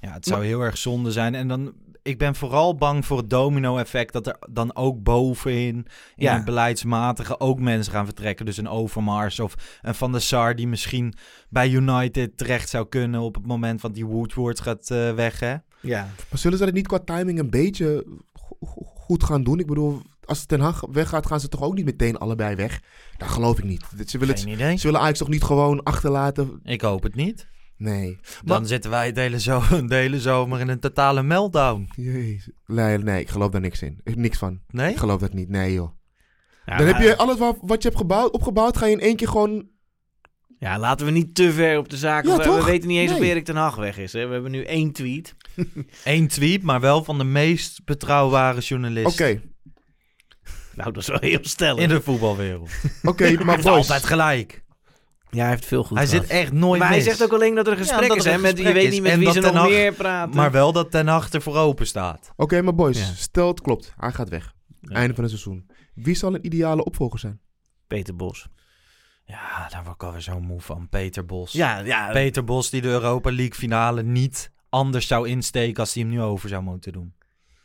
het zou heel erg zonde zijn. En dan... ik ben vooral bang voor het domino-effect... dat er dan ook bovenin... in het beleidsmatige ook mensen gaan vertrekken. Dus een Overmars of een Van der Sar... die misschien bij United terecht zou kunnen... op het moment van die Woodward gaat weg, hè? Ja. Maar zullen ze dat niet qua timing een beetje goed gaan doen? Ik bedoel, als Ten Hag weggaat... gaan ze toch ook niet meteen allebei weg? Dat geloof ik niet. Ze willen Ajax toch niet gewoon achterlaten? Ik hoop het niet. Nee. Dan zitten wij de hele zomer in een totale meltdown. Jezus. Nee, ik geloof daar niks in. Niks van. Nee? Ik geloof dat niet. Nee, joh. Ja, dan heb je alles wat je hebt opgebouwd, ga je in één keer gewoon... Ja, laten we niet te ver op de zaak. Ja, we weten niet eens of Erik ten Hag weg is. Hè? We hebben nu 1 tweet. 1 tweet, maar wel van de meest betrouwbare journalist. Oké. Nou, dat is wel heel stellig. In de voetbalwereld. Oké, maar boys. Altijd gelijk. Ja, hij heeft veel goed gedaan. Hij zit echt nooit Maar mis. Hij zegt ook alleen dat er een gesprek is. Je weet niet met en wie ze nog meer praten. Maar wel dat Ten Hag voor open staat. Oké, maar boys. Ja. Stel het klopt. Hij gaat weg. Ja. Einde van het seizoen. Wie zal een ideale opvolger zijn? Peter Bos. Ja, daar word ik alweer zo moe van. Peter Bos. Ja. Peter Bos die de Europa League finale niet anders zou insteken... als hij hem nu over zou moeten doen.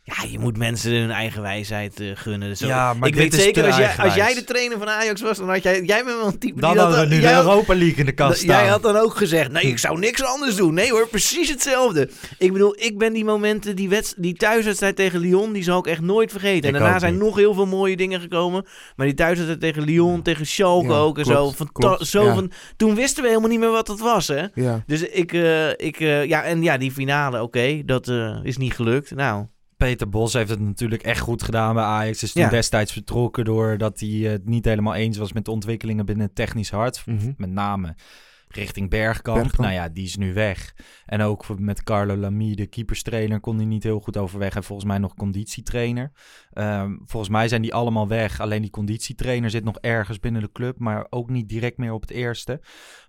Ja, je moet mensen hun eigen wijsheid gunnen. Dus ja, maar ik weet zeker, als jij de trainer van Ajax was, dan had jij bent wel een type... Dan hadden we nu de Europa League in de kast staan. Jij had dan ook gezegd, nee, ik zou niks anders doen. Nee hoor, precies hetzelfde. Ik bedoel, ik ben die momenten, die thuiswedstrijd tegen Lyon, die zal ik echt nooit vergeten. En daarna zijn nog heel veel mooie dingen gekomen. Maar die thuiswedstrijd tegen Lyon, tegen Schalke ook en klopt, zo. Van, toen wisten we helemaal niet meer wat dat was, hè. Ja. Dus die finale, oké, dat is niet gelukt. Nou... Peter Bos heeft het natuurlijk echt goed gedaan bij Ajax. Hij is toen destijds vertrokken doordat hij het niet helemaal eens was met de ontwikkelingen binnen het technisch hart. Mm-hmm. Met name richting Bergkamp. Nou ja, die is nu weg. En ook met Carlo Lamy, de keeperstrainer, kon hij niet heel goed overweg. En volgens mij nog conditietrainer. Volgens mij zijn die allemaal weg. Alleen die conditietrainer zit nog ergens binnen de club, maar ook niet direct meer op het eerste.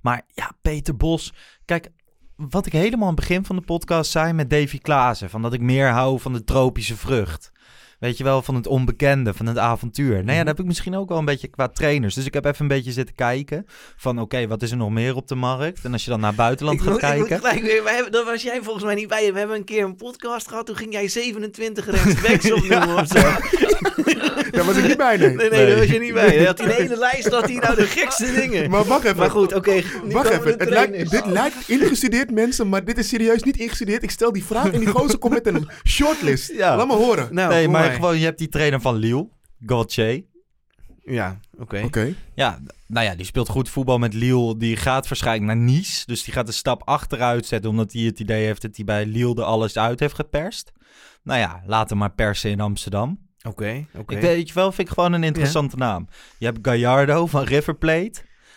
Maar ja, Peter Bos, kijk... Wat ik helemaal aan het begin van de podcast zei met Davy Klaassen. Van dat ik meer hou van de tropische vrucht. Weet je wel, van het onbekende, van het avontuur. Nou ja, dat heb ik misschien ook wel een beetje qua trainers. Dus ik heb even een beetje zitten kijken. Van oké, wat is er nog meer op de markt? En als je dan naar buitenland gaat kijken... Dat was jij volgens mij niet bij. We hebben een keer een podcast gehad. Toen ging jij 27 rechtsbacks opnoemen of zo. Daar was ik niet bij, nee. Nee, daar was je niet bij. Hij had die hele lijst, dat hij nou de gekste dingen. Maar wacht even. Maar goed, oké. Wacht even. Dit lijkt ingestudeerd, mensen, maar dit is serieus niet ingestudeerd. Ik stel die vraag en die gozer komt met een shortlist. Ja. Laat maar horen. Nou, nee, maar gewoon, je hebt die trainer van Lille, Gaultier. Ja, oké. Ja, nou ja, die speelt goed voetbal met Lille. Die gaat waarschijnlijk naar Nice. Dus die gaat een stap achteruit zetten, omdat hij het idee heeft dat hij bij Lille er alles uit heeft geperst. Nou ja, laat hem maar persen in Amsterdam. Oké. Weet je wel, vind ik gewoon een interessante naam. Je hebt Gallardo van River Plate.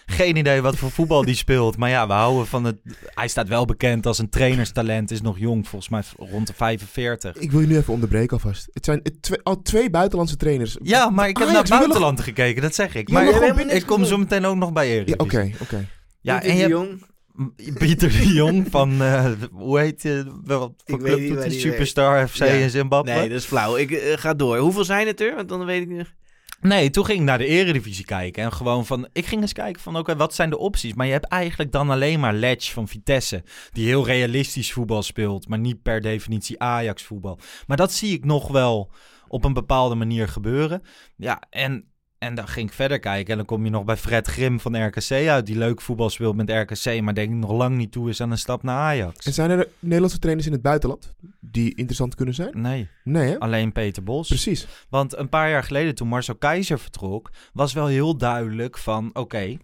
Geen idee wat voor voetbal die speelt. Maar ja, we houden van het... Hij staat wel bekend als een trainerstalent. Is nog jong, volgens mij rond de 45. Ik wil je nu even onderbreken alvast. Het zijn al twee buitenlandse trainers. Ja, maar ik heb naar buitenland gekeken, dat zeg ik. Maar ik kom zo meteen ook nog bij Erik. Oké. Ja, en je hebt... Pieter de Jong van, hoe heet je, de Superstar FC in Zimbabwe? Nee, dat is flauw. Ik ga door. Hoeveel zijn het er? Want dan weet ik niet. Nee, toen ging ik naar de Eredivisie kijken. En gewoon van, ik ging eens kijken van, oké, wat zijn de opties? Maar je hebt eigenlijk dan alleen maar Lech van Vitesse. Die heel realistisch voetbal speelt. Maar niet per definitie Ajax voetbal. Maar dat zie ik nog wel op een bepaalde manier gebeuren. Ja, en dan ging ik verder kijken. En dan kom je nog bij Fred Grim van RKC uit. Die leuk voetbal speelt met RKC. Maar denk ik nog lang niet toe is aan een stap naar Ajax. En zijn er Nederlandse trainers in het buitenland die interessant kunnen zijn? Nee. Nee, hè? Alleen Peter Bos. Precies. Want een paar jaar geleden toen Marcel Keizer vertrok, was wel heel duidelijk van oké,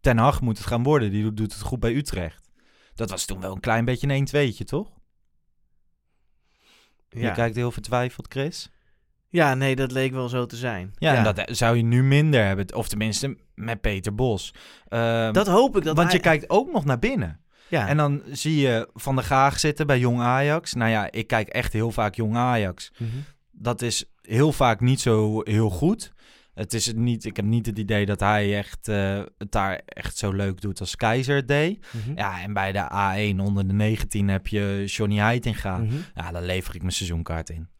Ten Hag moet het gaan worden. Die doet het goed bij Utrecht. Dat was toen wel een klein beetje een 1-2'tje, toch? Ja. Je kijkt heel vertwijfeld, Chris. Ja, nee, dat leek wel zo te zijn. Ja, ja. En dat zou je nu minder hebben. Of tenminste, met Peter Bos. Dat hoop ik. Want je kijkt ook nog naar binnen. Ja. En dan zie je Van der Gaag zitten bij Jong Ajax. Nou ja, ik kijk echt heel vaak Jong Ajax. Mm-hmm. Dat is heel vaak niet zo heel goed. Het is niet, ik heb niet het idee dat hij echt, het daar echt zo leuk doet als Keizer het deed. Mm-hmm. Ja, en bij de A1 onder de 19 heb je Johnny Heitinga. Mm-hmm. Ja, daar lever ik mijn seizoenkaart in.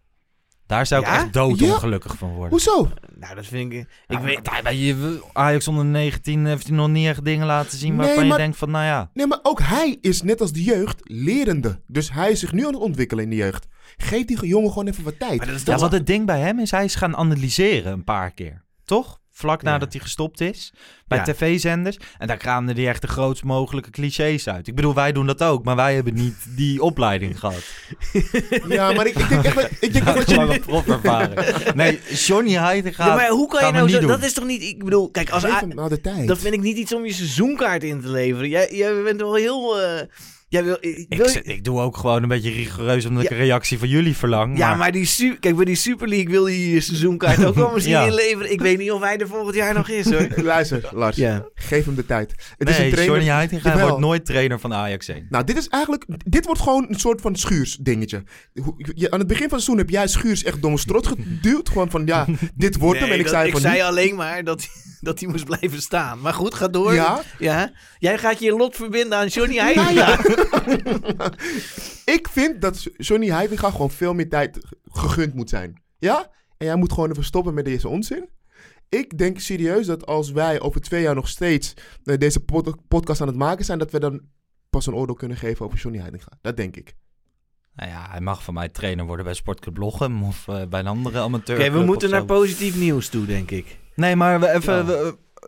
Daar zou ik echt doodongelukkig van worden. Hoezo? Nou, dat vind ik... Ik weet, Ajax onder 19 heeft hij nog niet echt dingen laten zien waarvan je denkt van, nou ja... Nee, maar ook hij is net als de jeugd lerende. Dus hij is zich nu aan het ontwikkelen in de jeugd. Geef die jongen gewoon even wat tijd. Wat het ding bij hem is, hij is gaan analyseren een paar keer. Toch? Vlak nadat hij gestopt is. Bij tv-zenders. En daar kraamde hij echt de grootst mogelijke clichés uit. Ik bedoel, wij doen dat ook. Maar wij hebben niet die opleiding gehad. Ja, maar ik denk echt... Nee, Johnny Heitinga gaat... Ja, maar hoe kan je nou... Dat is toch niet... Ik bedoel, kijk, als... Nou de tijd. Dat vind ik niet iets om je seizoenkaart in te leveren. Jij bent wel heel... Ik doe ook gewoon een beetje rigoureus omdat ik een reactie van jullie verlang. Maar... Ja, maar bij die Super League wil je je seizoenkaart ook wel misschien inleveren. Ik weet niet of hij er volgend jaar nog is, hoor. Luister, Lars. Ja. Geef hem de tijd. Johnny Heitinga wordt nooit trainer van Ajax 1. Nou, dit is eigenlijk... Dit wordt gewoon een soort van Schuurs dingetje. Aan het begin van het seizoen heb jij Schuurs echt domme strot geduwd. Gewoon van, dit wordt hem. En ik zei alleen maar dat hij moest blijven staan. Maar goed, ga door. Ja. Ja. Jij gaat je lot verbinden aan Johnny Heitinga. Ik vind dat Johnny Heitinga gewoon veel meer tijd gegund moet zijn. Ja? En jij moet gewoon even stoppen met deze onzin. Ik denk serieus dat als wij over 2 jaar nog steeds deze podcast aan het maken zijn, dat we dan pas een oordeel kunnen geven over Johnny Heitinga. Dat denk ik. Nou ja, hij mag van mij trainer worden bij Sportclub Lochem of bij een andere amateur. Oké, we moeten naar positief nieuws toe, denk ik. Nee, maar we even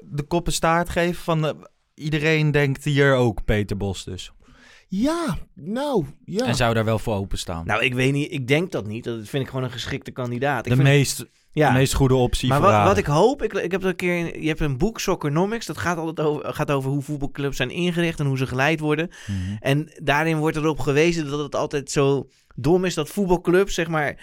de koppen staart geven van... iedereen denkt hier ook Peter Bos dus. Ja, nou, ja. En zou daar wel voor openstaan? Nou, ik weet niet. Ik denk dat niet. Dat vind ik gewoon een geschikte kandidaat. De meest goede optie. Maar wat ik hoop... Ik heb dat een keer... Je hebt een boek, Soccernomics. Dat gaat altijd over hoe voetbalclubs zijn ingericht en hoe ze geleid worden. Mm-hmm. En daarin wordt erop gewezen dat het altijd zo dom is dat voetbalclubs, zeg maar...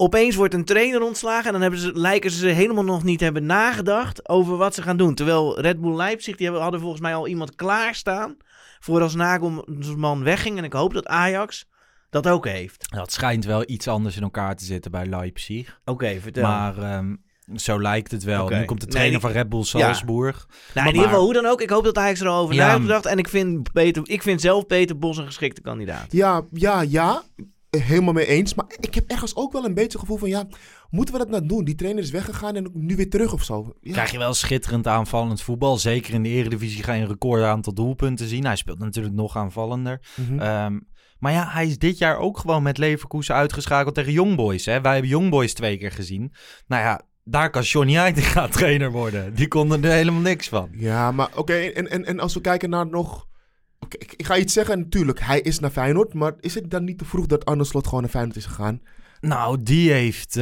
Opeens wordt een trainer ontslagen en dan lijken ze helemaal nog niet hebben nagedacht over wat ze gaan doen. Terwijl Red Bull Leipzig, die hadden volgens mij al iemand klaarstaan voor als Nagelsmann wegging. En ik hoop dat Ajax dat ook heeft. Dat schijnt wel iets anders in elkaar te zitten bij Leipzig. Oké, vertel. Maar zo lijkt het wel. Okay. Nu komt de trainer van Red Bull Salzburg. Ja. Nou, in ieder geval, hoe dan ook. Ik hoop dat Ajax er al over na heeft gedacht. En ik vind zelf Peter Bos een geschikte kandidaat. Ja. Helemaal mee eens, maar ik heb ergens ook wel een beetje het gevoel van, moeten we dat nou doen? Die trainer is weggegaan en nu weer terug of zo. Ja. Krijg je wel schitterend aanvallend voetbal. Zeker in de Eredivisie ga je een record aantal doelpunten zien. Hij speelt natuurlijk nog aanvallender. Mm-hmm. Maar ja, hij is dit jaar ook gewoon met Leverkusen uitgeschakeld tegen Young Boys. Hè? Wij hebben Young Boys 2 keer gezien. Nou ja, daar kan Johnny Heitinga trainer worden. Die kon er helemaal niks van. Ja, maar oké, en als we kijken naar nog... Ik ga iets zeggen, natuurlijk, hij is naar Feyenoord, maar is het dan niet te vroeg dat Arne Slot gewoon naar Feyenoord is gegaan? Nou, die heeft,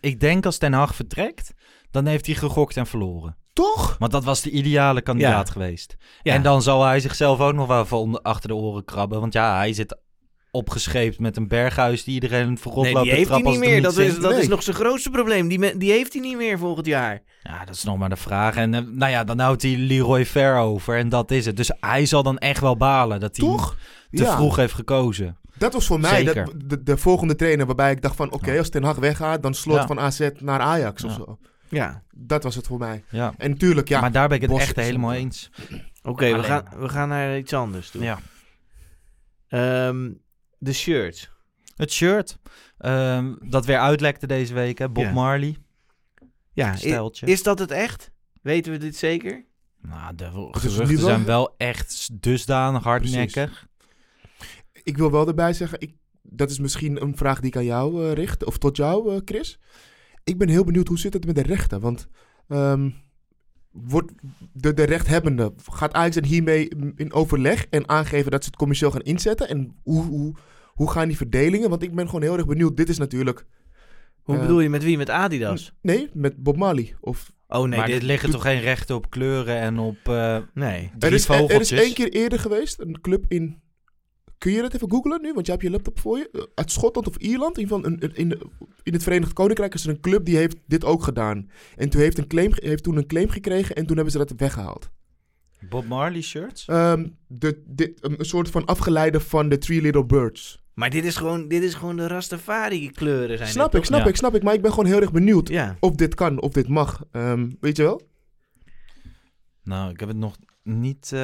ik denk als Ten Hag vertrekt, dan heeft hij gegokt en verloren. Toch? Want dat was de ideale kandidaat geweest. Ja. En dan zal hij zichzelf ook nog wel van achter de oren krabben, want hij zit opgescheept met een Berghuis die iedereen voor God loopt te trappen als het er niet zit. Dat is nog zijn grootste probleem. Die heeft hij niet meer volgend jaar. Ja, dat is nog maar de vraag. En dan houdt hij Leroy Fer over en dat is het. Dus hij zal dan echt wel balen dat hij te vroeg heeft gekozen. Dat was voor mij de volgende trainer waarbij ik dacht van oké, als Ten Hag weggaat, dan Slot van AZ naar Ajax of zo. Ja. Dat was het voor mij. Ja. En natuurlijk, maar daar ben ik het echt helemaal eens. Oké, we gaan naar iets anders toe. Ja. De shirt. Het shirt. Dat weer uitlekte deze week, hè? Bob Marley. Ja, is dat het echt? Weten we dit zeker? Nou, de geruchten zijn wel echt dusdanig hardnekkig. Precies. Ik wil wel erbij zeggen, dat is misschien een vraag die ik aan jou richt, of tot jou, Chris. Ik ben heel benieuwd, hoe zit het met de rechten? Want wordt de rechthebbende, gaat Ajax er hiermee in overleg en aangeven dat ze het commercieel gaan inzetten? En hoe gaan die verdelingen? Want ik ben gewoon heel erg benieuwd. Dit is natuurlijk... Hoe bedoel je, met wie? Met Adidas? Nee, met Bob Marley. Of... Oh nee, maar dit liggen toch geen rechten op kleuren en op... nee, er is één keer eerder geweest, een club in... Kun je dat even googlen nu? Want jij hebt je laptop voor je. Uit Schotland of Ierland, in ieder geval in het Verenigd Koninkrijk, is er een club die heeft dit ook gedaan. En toen heeft een claim gekregen en toen hebben ze dat weggehaald. Bob Marley shirts? Een soort van afgeleide van de Three Little Birds. Maar dit is gewoon de Rastafari kleuren. Zijn snap ik. Maar ik ben gewoon heel erg benieuwd of dit kan, of dit mag. Weet je wel? Nou, ik heb het nog niet...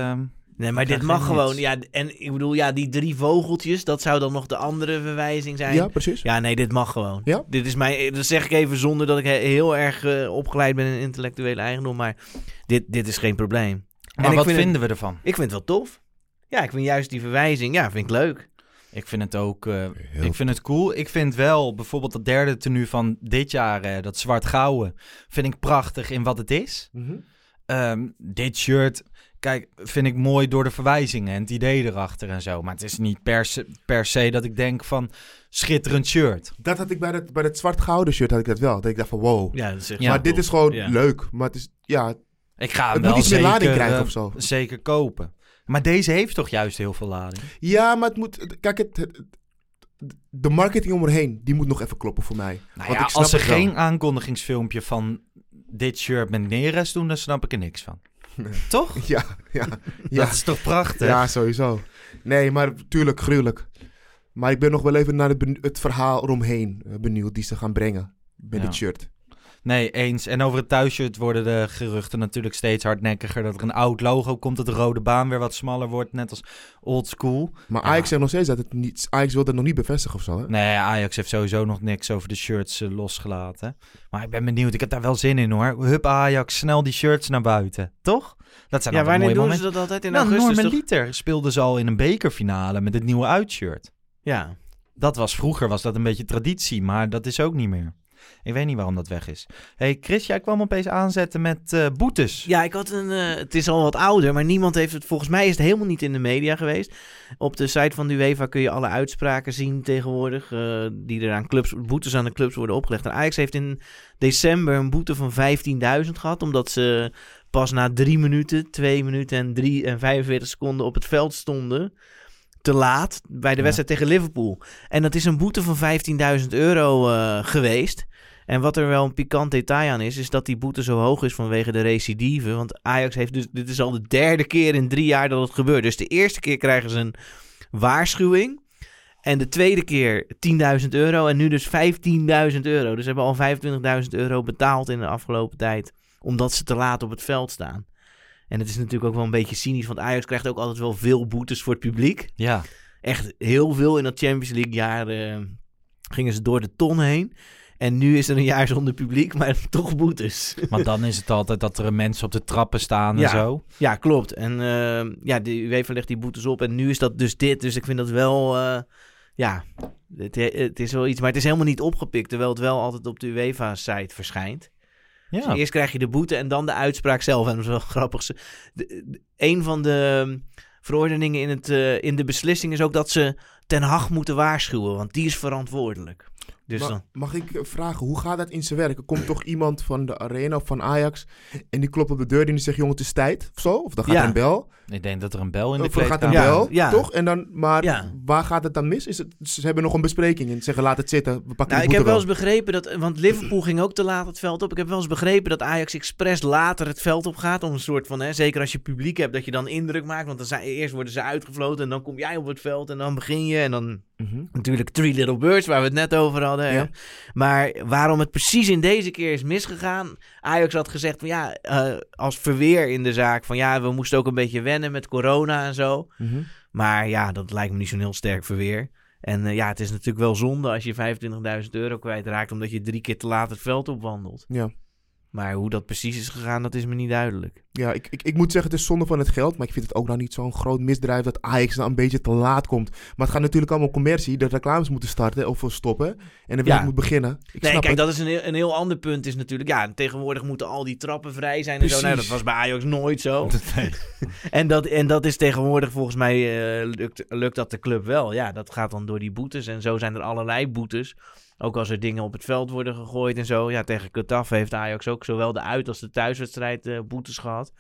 Nee, maar dit mag gewoon. Ja, en ik bedoel, ja, die drie vogeltjes, dat zou dan nog de andere verwijzing zijn. Ja, precies. Ja, nee, dit mag gewoon. Ja? Dit is dat zeg ik even zonder dat ik heel erg opgeleid ben in intellectuele eigendom, maar dit is geen probleem. Maar en wat vinden we ervan? Ik vind het wel tof. Ja, ik vind juist die verwijzing, vind ik leuk. Ik vind het ook, ik vind het cool. Ik vind wel, bijvoorbeeld dat derde tenue van dit jaar, dat zwart-gouden, vind ik prachtig in wat het is. Mm-hmm. Dit shirt... Kijk, vind ik mooi door de verwijzingen en het idee erachter en zo. Maar het is niet per se dat ik denk van schitterend shirt. Dat had ik bij dat zwart-gouden shirt had ik dat wel. Dat ik dacht van wow. Ja, maar dit is gewoon leuk. Maar het is, ik ga hem wel zeker, lading krijgen of zo. Zeker kopen. Maar deze heeft toch juist heel veel lading? Ja, maar het moet... Kijk, de marketing om erheen, die moet nog even kloppen voor mij. Nou ja, als er geen aankondigingsfilmpje van dit shirt met Neres doen, dan snap ik er niks van. Nee. Toch? Ja. Dat is toch prachtig? Ja, sowieso. Nee, maar tuurlijk, gruwelijk. Maar ik ben nog wel even naar het verhaal eromheen benieuwd die ze gaan brengen bij dit shirt. Nee, eens. En over het thuisshirt worden de geruchten natuurlijk steeds hardnekkiger. Dat er een oud logo komt, dat de rode baan weer wat smaller wordt, net als old school. Maar Ajax zegt nog steeds dat het niet... Ajax wil dat nog niet bevestigen of zo, hè? Nee, Ajax heeft sowieso nog niks over de shirts losgelaten. Maar ik ben benieuwd, ik heb daar wel zin in, hoor. Hup Ajax, snel die shirts naar buiten, toch? Dat zijn altijd mooie momenten. Ja, wanneer doen ze dat altijd? In augustus, toch? Normaliter speelden ze al in een bekerfinale met het nieuwe uitshirt. Ja. Vroeger was dat een beetje traditie, maar dat is ook niet meer. Ik weet niet waarom dat weg is. Hey Chris, jij kwam opeens aanzetten met boetes. Ja, ik had het is al wat ouder, maar niemand heeft het... Volgens mij is het helemaal niet in de media geweest. Op de site van de UEFA kun je alle uitspraken zien tegenwoordig... die er aan clubs, boetes aan de clubs worden opgelegd. En Ajax heeft in december een boete van 15.000 gehad... omdat ze pas na 3 minuten, 2 minuten en 45 seconden op het veld stonden... te laat bij de wedstrijd tegen Liverpool. En dat is een boete van €15.000 geweest... En wat er wel een pikant detail aan is dat die boete zo hoog is vanwege de recidieven. Want Ajax heeft dit is al de derde keer in 3 jaar dat het gebeurt. Dus de eerste keer krijgen ze een waarschuwing. En de tweede keer €10.000 en nu dus €15.000. Dus ze hebben al €25.000 betaald in de afgelopen tijd, omdat ze te laat op het veld staan. En het is natuurlijk ook wel een beetje cynisch, want Ajax krijgt ook altijd wel veel boetes voor het publiek. Ja. Echt heel veel. In dat Champions League jaar gingen ze door de ton heen. En nu is er een jaar zonder publiek, maar toch boetes. Maar dan is het altijd dat er mensen op de trappen staan en zo. Ja, klopt. En de UEFA legt die boetes op en nu is dat dus dit. Dus ik vind dat wel, het is wel iets. Maar het is helemaal niet opgepikt, terwijl het wel altijd op de UEFA-site verschijnt. Ja. Dus eerst krijg je de boete en dan de uitspraak zelf. En dat is wel grappig. Een van de verordeningen in de beslissing is ook dat ze Ten Hag moeten waarschuwen, want die is verantwoordelijk. Dus mag ik vragen, hoe gaat dat in zijn werk? Er komt toch iemand van de arena of van Ajax en die klopt op de deur en die zegt, jongen, het is tijd of zo? Of dan gaat er een bel? Ik denk dat er een bel in de kleedkamer... Of er gaat een bel, toch? En dan, waar gaat het dan mis? Ze hebben nog een bespreking en zeggen, laat het zitten, we pakken de boete. Ik heb wel eens begrepen dat... Want Liverpool ging ook te laat het veld op. Ik heb wel eens begrepen dat Ajax expres later het veld op gaat om een soort van... zeker als je publiek hebt, dat je dan indruk maakt. Want dan eerst worden ze uitgefloten en dan kom jij op het veld en dan begin je en dan... Mm-hmm. Natuurlijk Three Little Birds, waar we het net over hadden. Ja. Maar waarom het precies in deze keer is misgegaan... Ajax had gezegd, van, als verweer in de zaak... van we moesten ook een beetje wennen met corona en zo. Mm-hmm. Maar dat lijkt me niet zo'n heel sterk verweer. En het is natuurlijk wel zonde als je €25.000 kwijtraakt... omdat je 3 keer te laat het veld opwandelt. Ja. Maar hoe dat precies is gegaan, dat is me niet duidelijk. Ja, ik moet zeggen, het is zonde van het geld. Maar ik vind het ook nou niet zo'n groot misdrijf dat Ajax nou een beetje te laat komt. Maar het gaat natuurlijk allemaal om commercie. De reclames moeten starten of stoppen. En dan weer moet beginnen. Kijk, dat is een heel ander punt. Is natuurlijk, ja, tegenwoordig moeten al die trappen vrij zijn. En zo. Nou, dat was bij Ajax nooit zo. En dat is tegenwoordig volgens mij, lukt dat de club wel. Ja, dat gaat dan door die boetes. En zo zijn er allerlei boetes. Ook als er dingen op het veld worden gegooid en zo. Ja, tegen Getafe heeft Ajax ook zowel de uit- als de thuiswedstrijd boetes gehad.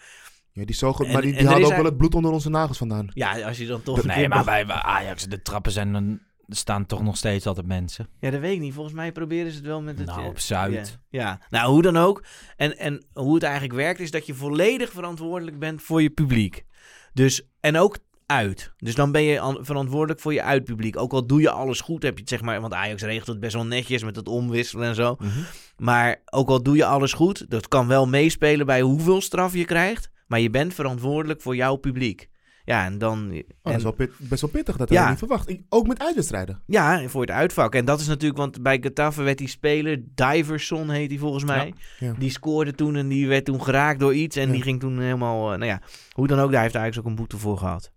Ja, die zogen, maar die hadden ook wel het bloed onder onze nagels vandaan. Ja, als je dan toch... Maar bij Ajax, de trappen staan toch nog steeds altijd mensen. Ja, dat weet ik niet. Volgens mij proberen ze het wel met het... Nou, op Zuid. Ja. Nou, hoe dan ook. En hoe het eigenlijk werkt is dat je volledig verantwoordelijk bent voor je publiek. Dus, en ook... uit. Dus dan ben je verantwoordelijk voor je uitpubliek. Ook al doe je alles goed, heb je het, zeg maar, want Ajax regelt het best wel netjes met dat omwisselen en zo. Mm-hmm. Maar ook al doe je alles goed, dat kan wel meespelen bij hoeveel straf je krijgt, maar je bent verantwoordelijk voor jouw publiek. Ja, en dan... dat is wel best wel pittig, dat had ik niet verwacht. Ook met uitwedstrijden. Ja, voor het uitvak. En dat is natuurlijk, want bij Getafe werd die speler, Diverson heet hij volgens mij. Ja. Die scoorde toen en die werd toen geraakt door iets en die ging toen helemaal... hoe dan ook, daar heeft Ajax ook een boete voor gehad.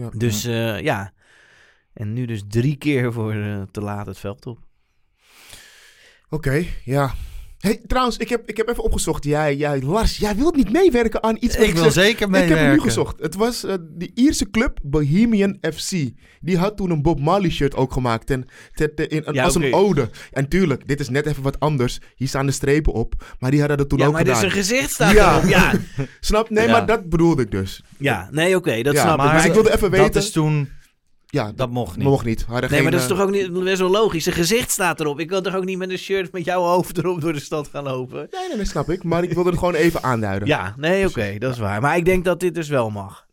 Ja, dus en nu dus 3 keer voor te laat het veld op. Oké, ja. Hey, trouwens, ik heb even opgezocht. Lars, jij wilt niet meewerken aan iets. Ik wil zeker meewerken. Ik heb nu gezocht. Het was de Ierse club Bohemian FC. Die had toen een Bob Marley shirt ook gemaakt. Een ode. En tuurlijk, dit is net even wat anders. Hier staan de strepen op. Maar die hadden dat toen ook gedaan. Ja, maar dus een gezicht staat erop. Ja. Snap? Nee, maar dat bedoelde ik dus. Ja, nee, oké. Dat snap ik. Maar ik wilde even weten. Dat is toen... Ja, dat mocht niet. Maar dat is toch ook niet best wel logisch. Zijn gezicht staat erop. Ik wil toch ook niet met een shirt met jouw hoofd erop door de stad gaan lopen? Nee, dat snap ik. Maar ik wilde het gewoon even aanduiden. Ja, nee, oké, dat is waar. Maar ik denk dat dit dus wel mag.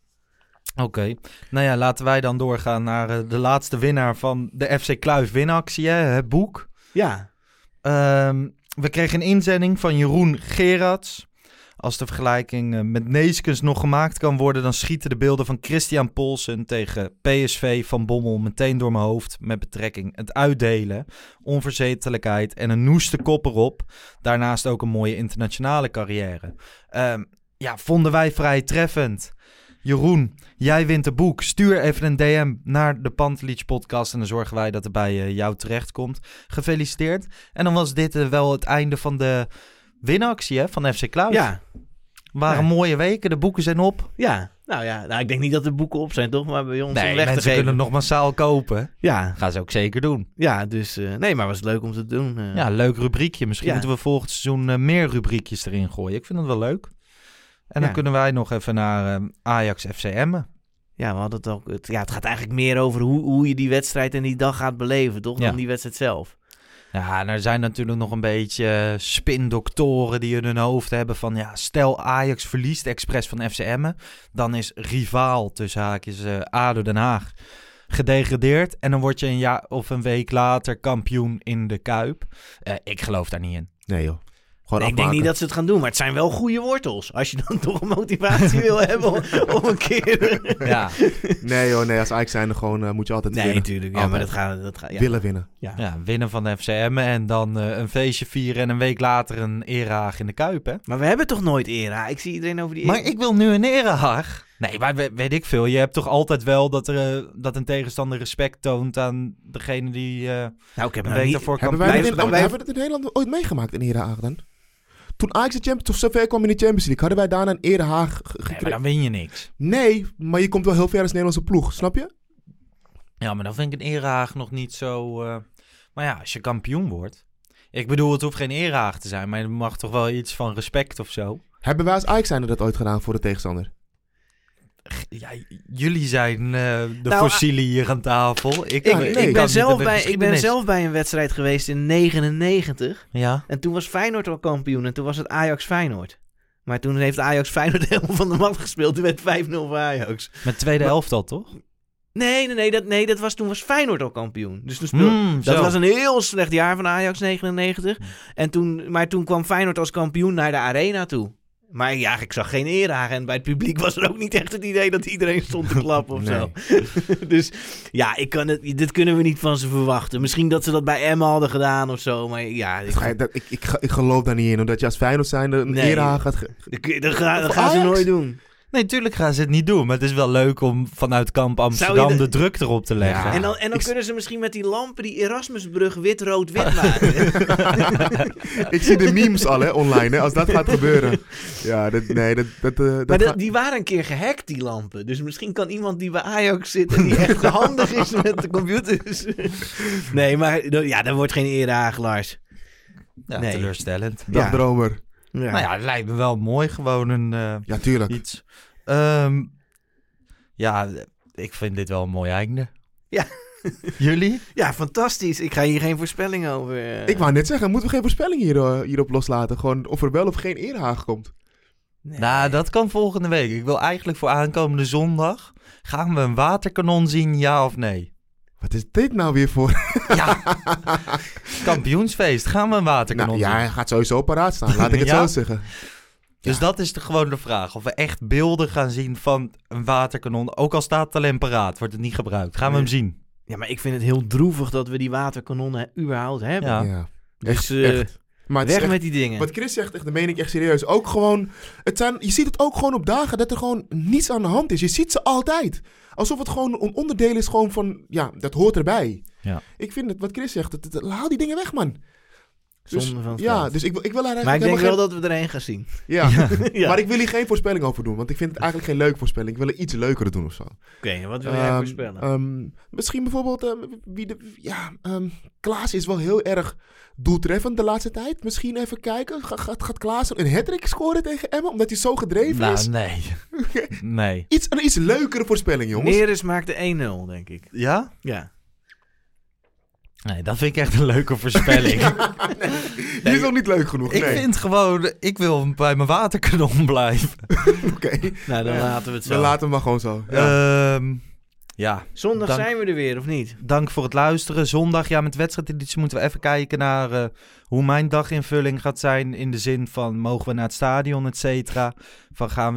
Oké. Nou ja, laten wij dan doorgaan naar de laatste winnaar van de FC Kluif winactie, hè? Het boek. Ja. We kregen een inzending van Jeroen Gerards. Als de vergelijking met Neeskens nog gemaakt kan worden... dan schieten de beelden van Christian Poulsen tegen PSV van Bommel... meteen door mijn hoofd met betrekking het uitdelen, onverzetelijkheid... en een noeste kop erop. Daarnaast ook een mooie internationale carrière. Vonden wij vrij treffend. Jeroen, jij wint het boek. Stuur even een DM naar de Pantelits podcast... en dan zorgen wij dat er bij jou terechtkomt. Gefeliciteerd. En dan was dit wel het einde van de... winactie, hè, van FC Kluif. Ja. Waren mooie weken, de boeken zijn op. Nou, ik denk niet dat de boeken op zijn, toch? Maar bij ons om weg te geven. Kunnen nog massaal kopen. Ja. Gaan ze ook zeker doen. Ja, dus... maar was het leuk om te doen. Ja, leuk rubriekje. Misschien moeten we volgend seizoen meer rubriekjes erin gooien. Ik vind dat wel leuk. En dan kunnen wij nog even naar Ajax FC Emmen. Ja, we hadden het ook... Het gaat eigenlijk meer over hoe je die wedstrijd en die dag gaat beleven, toch? Dan die wedstrijd zelf. Ja, en er zijn natuurlijk nog een beetje spindoktoren die in hun hoofd hebben van... ja, stel Ajax verliest expres van FC Emmen... dan is rivaal, tussen haakjes, ADO Den Haag gedegradeerd... en dan word je een jaar of een week later kampioen in de Kuip. Ik geloof daar niet in. Nee joh. Ik denk niet dat ze het gaan doen, maar het zijn wel goede wortels. Als je dan toch een motivatie wil hebben om een keer... Ja. Nee joh, als Ajax zijn er gewoon moet je altijd winnen. Nee, natuurlijk. Ja, maar dat gaat willen winnen. Ja, winnen van de FC Emmen en dan een feestje vieren en een week later een erehaag in de Kuip, hè? Maar we hebben toch nooit erehaag? Ik zie iedereen over die erehaag. Maar ik wil nu een erehaag. Nee, maar weet ik veel. Je hebt toch altijd wel dat een tegenstander respect toont aan degene die... ik heb een week daarvoor kan wij hebben het in Nederland ooit meegemaakt in erehaag dan? Toen Ajax de Champions of zover kwam in de Champions League... hadden wij daarna een erehaag gekregen. Nee, maar dan win je niks. Nee, maar je komt wel heel ver als Nederlandse ploeg, snap je? Ja, maar dan vind ik een erehaag nog niet zo... Maar ja, als je kampioen wordt... Ik bedoel, het hoeft geen erehaag te zijn... maar er mag toch wel iets van respect of zo. Hebben wij als Ajax dat ooit gedaan voor de tegenstander? Ja, jullie zijn de fossielen hier aan tafel. Ik ben zelf bij een wedstrijd geweest in 1999. Ja. En toen was Feyenoord al kampioen. En toen was het Ajax-Feyenoord. Maar toen heeft Ajax-Feyenoord helemaal van de mat gespeeld. Toen werd 5-0 voor Ajax. Met tweede elftal, toch? Nee, toen was Feyenoord al kampioen. Dus toen dat was een heel slecht jaar van Ajax 1999. Maar toen kwam Feyenoord als kampioen naar de Arena toe. Maar ja, ik zag geen erehaag. En bij het publiek was er ook niet echt het idee dat iedereen stond te klappen of zo. Dus ja, dit kunnen we niet van ze verwachten. Misschien dat ze dat bij Emmen hadden gedaan of zo. Maar ja, ik geloof daar niet in. Omdat je als Feyenoord zijnde een erehaag gaat... Dat gaan ze nooit doen. Nee, natuurlijk gaan ze het niet doen. Maar het is wel leuk om vanuit kamp Amsterdam de druk erop te leggen. Ja. En dan kunnen ze misschien met die lampen die Erasmusbrug wit-rood-wit maken. Ik zie de memes al online, hè, als dat gaat gebeuren. Ja, die waren een keer gehackt, die lampen. Dus misschien kan iemand die bij Ajax zit en die echt handig is met de computers. Nee, maar ja, daar wordt geen erehaag, Lars. Ja, nee. Teleurstellend. Dagdromer. Ja. Nou ja, het lijkt me wel mooi, gewoon een iets. Ja, ik vind dit wel een mooi einde. Ja. Jullie? Ja, fantastisch. Ik ga hier geen voorspelling over... Ik wou net zeggen, moeten we geen voorspelling hierop loslaten? Gewoon of er wel of geen erehaag komt. Nee. Nou, dat kan volgende week. Ik wil eigenlijk voor aankomende zondag... Gaan we een waterkanon zien, ja of nee? Wat is dit nou weer voor? Ja, kampioensfeest. Gaan we een waterkanon doen? Ja, hij gaat sowieso paraat staan. Laat ik het zo zeggen. Dus dat is gewoon de vraag. Of we echt beelden gaan zien van een waterkanon. Ook al staat het alleen paraat, wordt het niet gebruikt. Gaan we hem zien? Ja, maar ik vind het heel droevig dat we die waterkanonnen überhaupt hebben. Ja, ja. Echt. Maar weg echt, met die dingen. Wat Chris zegt, echt, dat meen ik echt serieus. Ook gewoon, je ziet het ook gewoon op dagen dat er gewoon niets aan de hand is. Je ziet ze altijd. Alsof het gewoon een onderdeel is gewoon van... Ja, dat hoort erbij. Ja. Ik vind het, wat Chris zegt, haal die dingen weg, man. Dus, zonde van het veld. Dus ik wil eigenlijk... Maar ik denk wel dat we er een gaan zien. Ja. Ja. Maar ik wil hier geen voorspelling over doen. Want ik vind het eigenlijk geen leuke voorspelling. Ik wil er iets leukere doen of zo. Oké, wat wil jij voorspellen? Misschien bijvoorbeeld... Klaas is wel heel erg doeltreffend de laatste tijd. Misschien even kijken. Gaat Klaas een hat-trick scoren tegen Emmen? Omdat hij zo gedreven is? Nou, nee. Een iets leukere voorspelling, jongens. Neres maakt de 1-0, denk ik. Ja? Ja. Nee, dat vind ik echt een leuke voorspelling. Die is nog niet leuk genoeg. Ik vind gewoon, ik wil bij mijn waterkanon blijven. Oké. Nou, dan laten we het zo. Dan laten we maar gewoon zo. Ja. Zondag zijn we er weer, of niet? Dank voor het luisteren. Zondag, ja, met wedstrijdeditie moeten we even kijken naar hoe mijn daginvulling gaat zijn. In de zin van, mogen we naar het stadion, et cetera? Van, gaan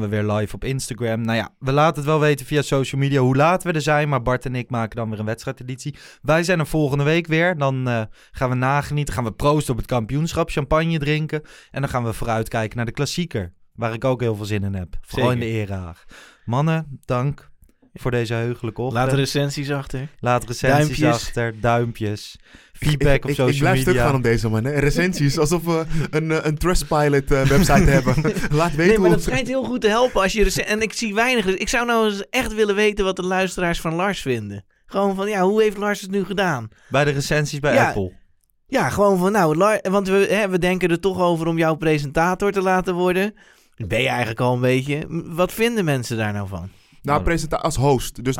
we weer live op Instagram? Nou ja, we laten het wel weten via social media hoe laat we er zijn. Maar Bart en ik maken dan weer een wedstrijdeditie. Wij zijn er volgende week weer. Dan gaan we nagenieten, gaan we proosten op het kampioenschap, champagne drinken. En dan gaan we vooruitkijken naar de klassieker. Waar ik ook heel veel zin in heb. Vooral in de erehaag. Mannen, dank voor deze heugelijke ochtend. Laat recensies achter. Duimpjes. Feedback op social media. Ik blijf stuk gaan op deze man. Hè. Recensies, alsof we een Trustpilot website hebben. Laat weten maar dat schijnt heel goed te helpen. Als je en ik zie weinig. Dus ik zou nou eens echt willen weten wat de luisteraars van Lars vinden. Gewoon van, ja, hoe heeft Lars het nu gedaan? Bij de recensies bij Apple. Ja, gewoon van, nou, want we denken er toch over om jouw presentator te laten worden. Dat ben je eigenlijk al een beetje. Wat vinden mensen daar nou van? Nou, als host. Dus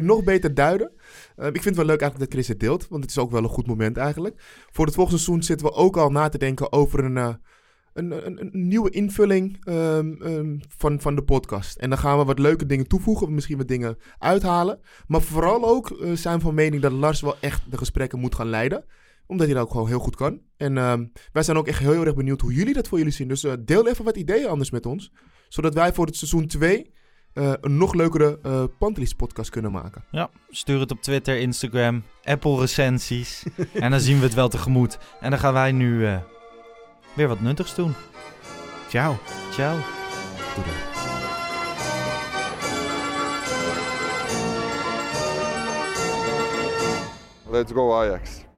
nog beter duiden. Ik vind het wel leuk eigenlijk dat Chris het deelt. Want het is ook wel een goed moment eigenlijk. Voor het volgende seizoen zitten we ook al na te denken over een nieuwe invulling van de podcast. En dan gaan we wat leuke dingen toevoegen. Misschien wat dingen uithalen. Maar vooral ook zijn we van mening dat Lars wel echt de gesprekken moet gaan leiden. Omdat hij dat ook gewoon heel goed kan. En wij zijn ook echt heel erg benieuwd hoe jullie dat voor jullie zien. Dus deel even wat ideeën anders met ons. Zodat wij voor het seizoen 2... een nog leukere Pantelits podcast kunnen maken. Ja, stuur het op Twitter, Instagram, Apple recensies. En dan zien we het wel tegemoet. En dan gaan wij nu weer wat nuttigs doen. Ciao. Ciao. Doei. Let's go Ajax.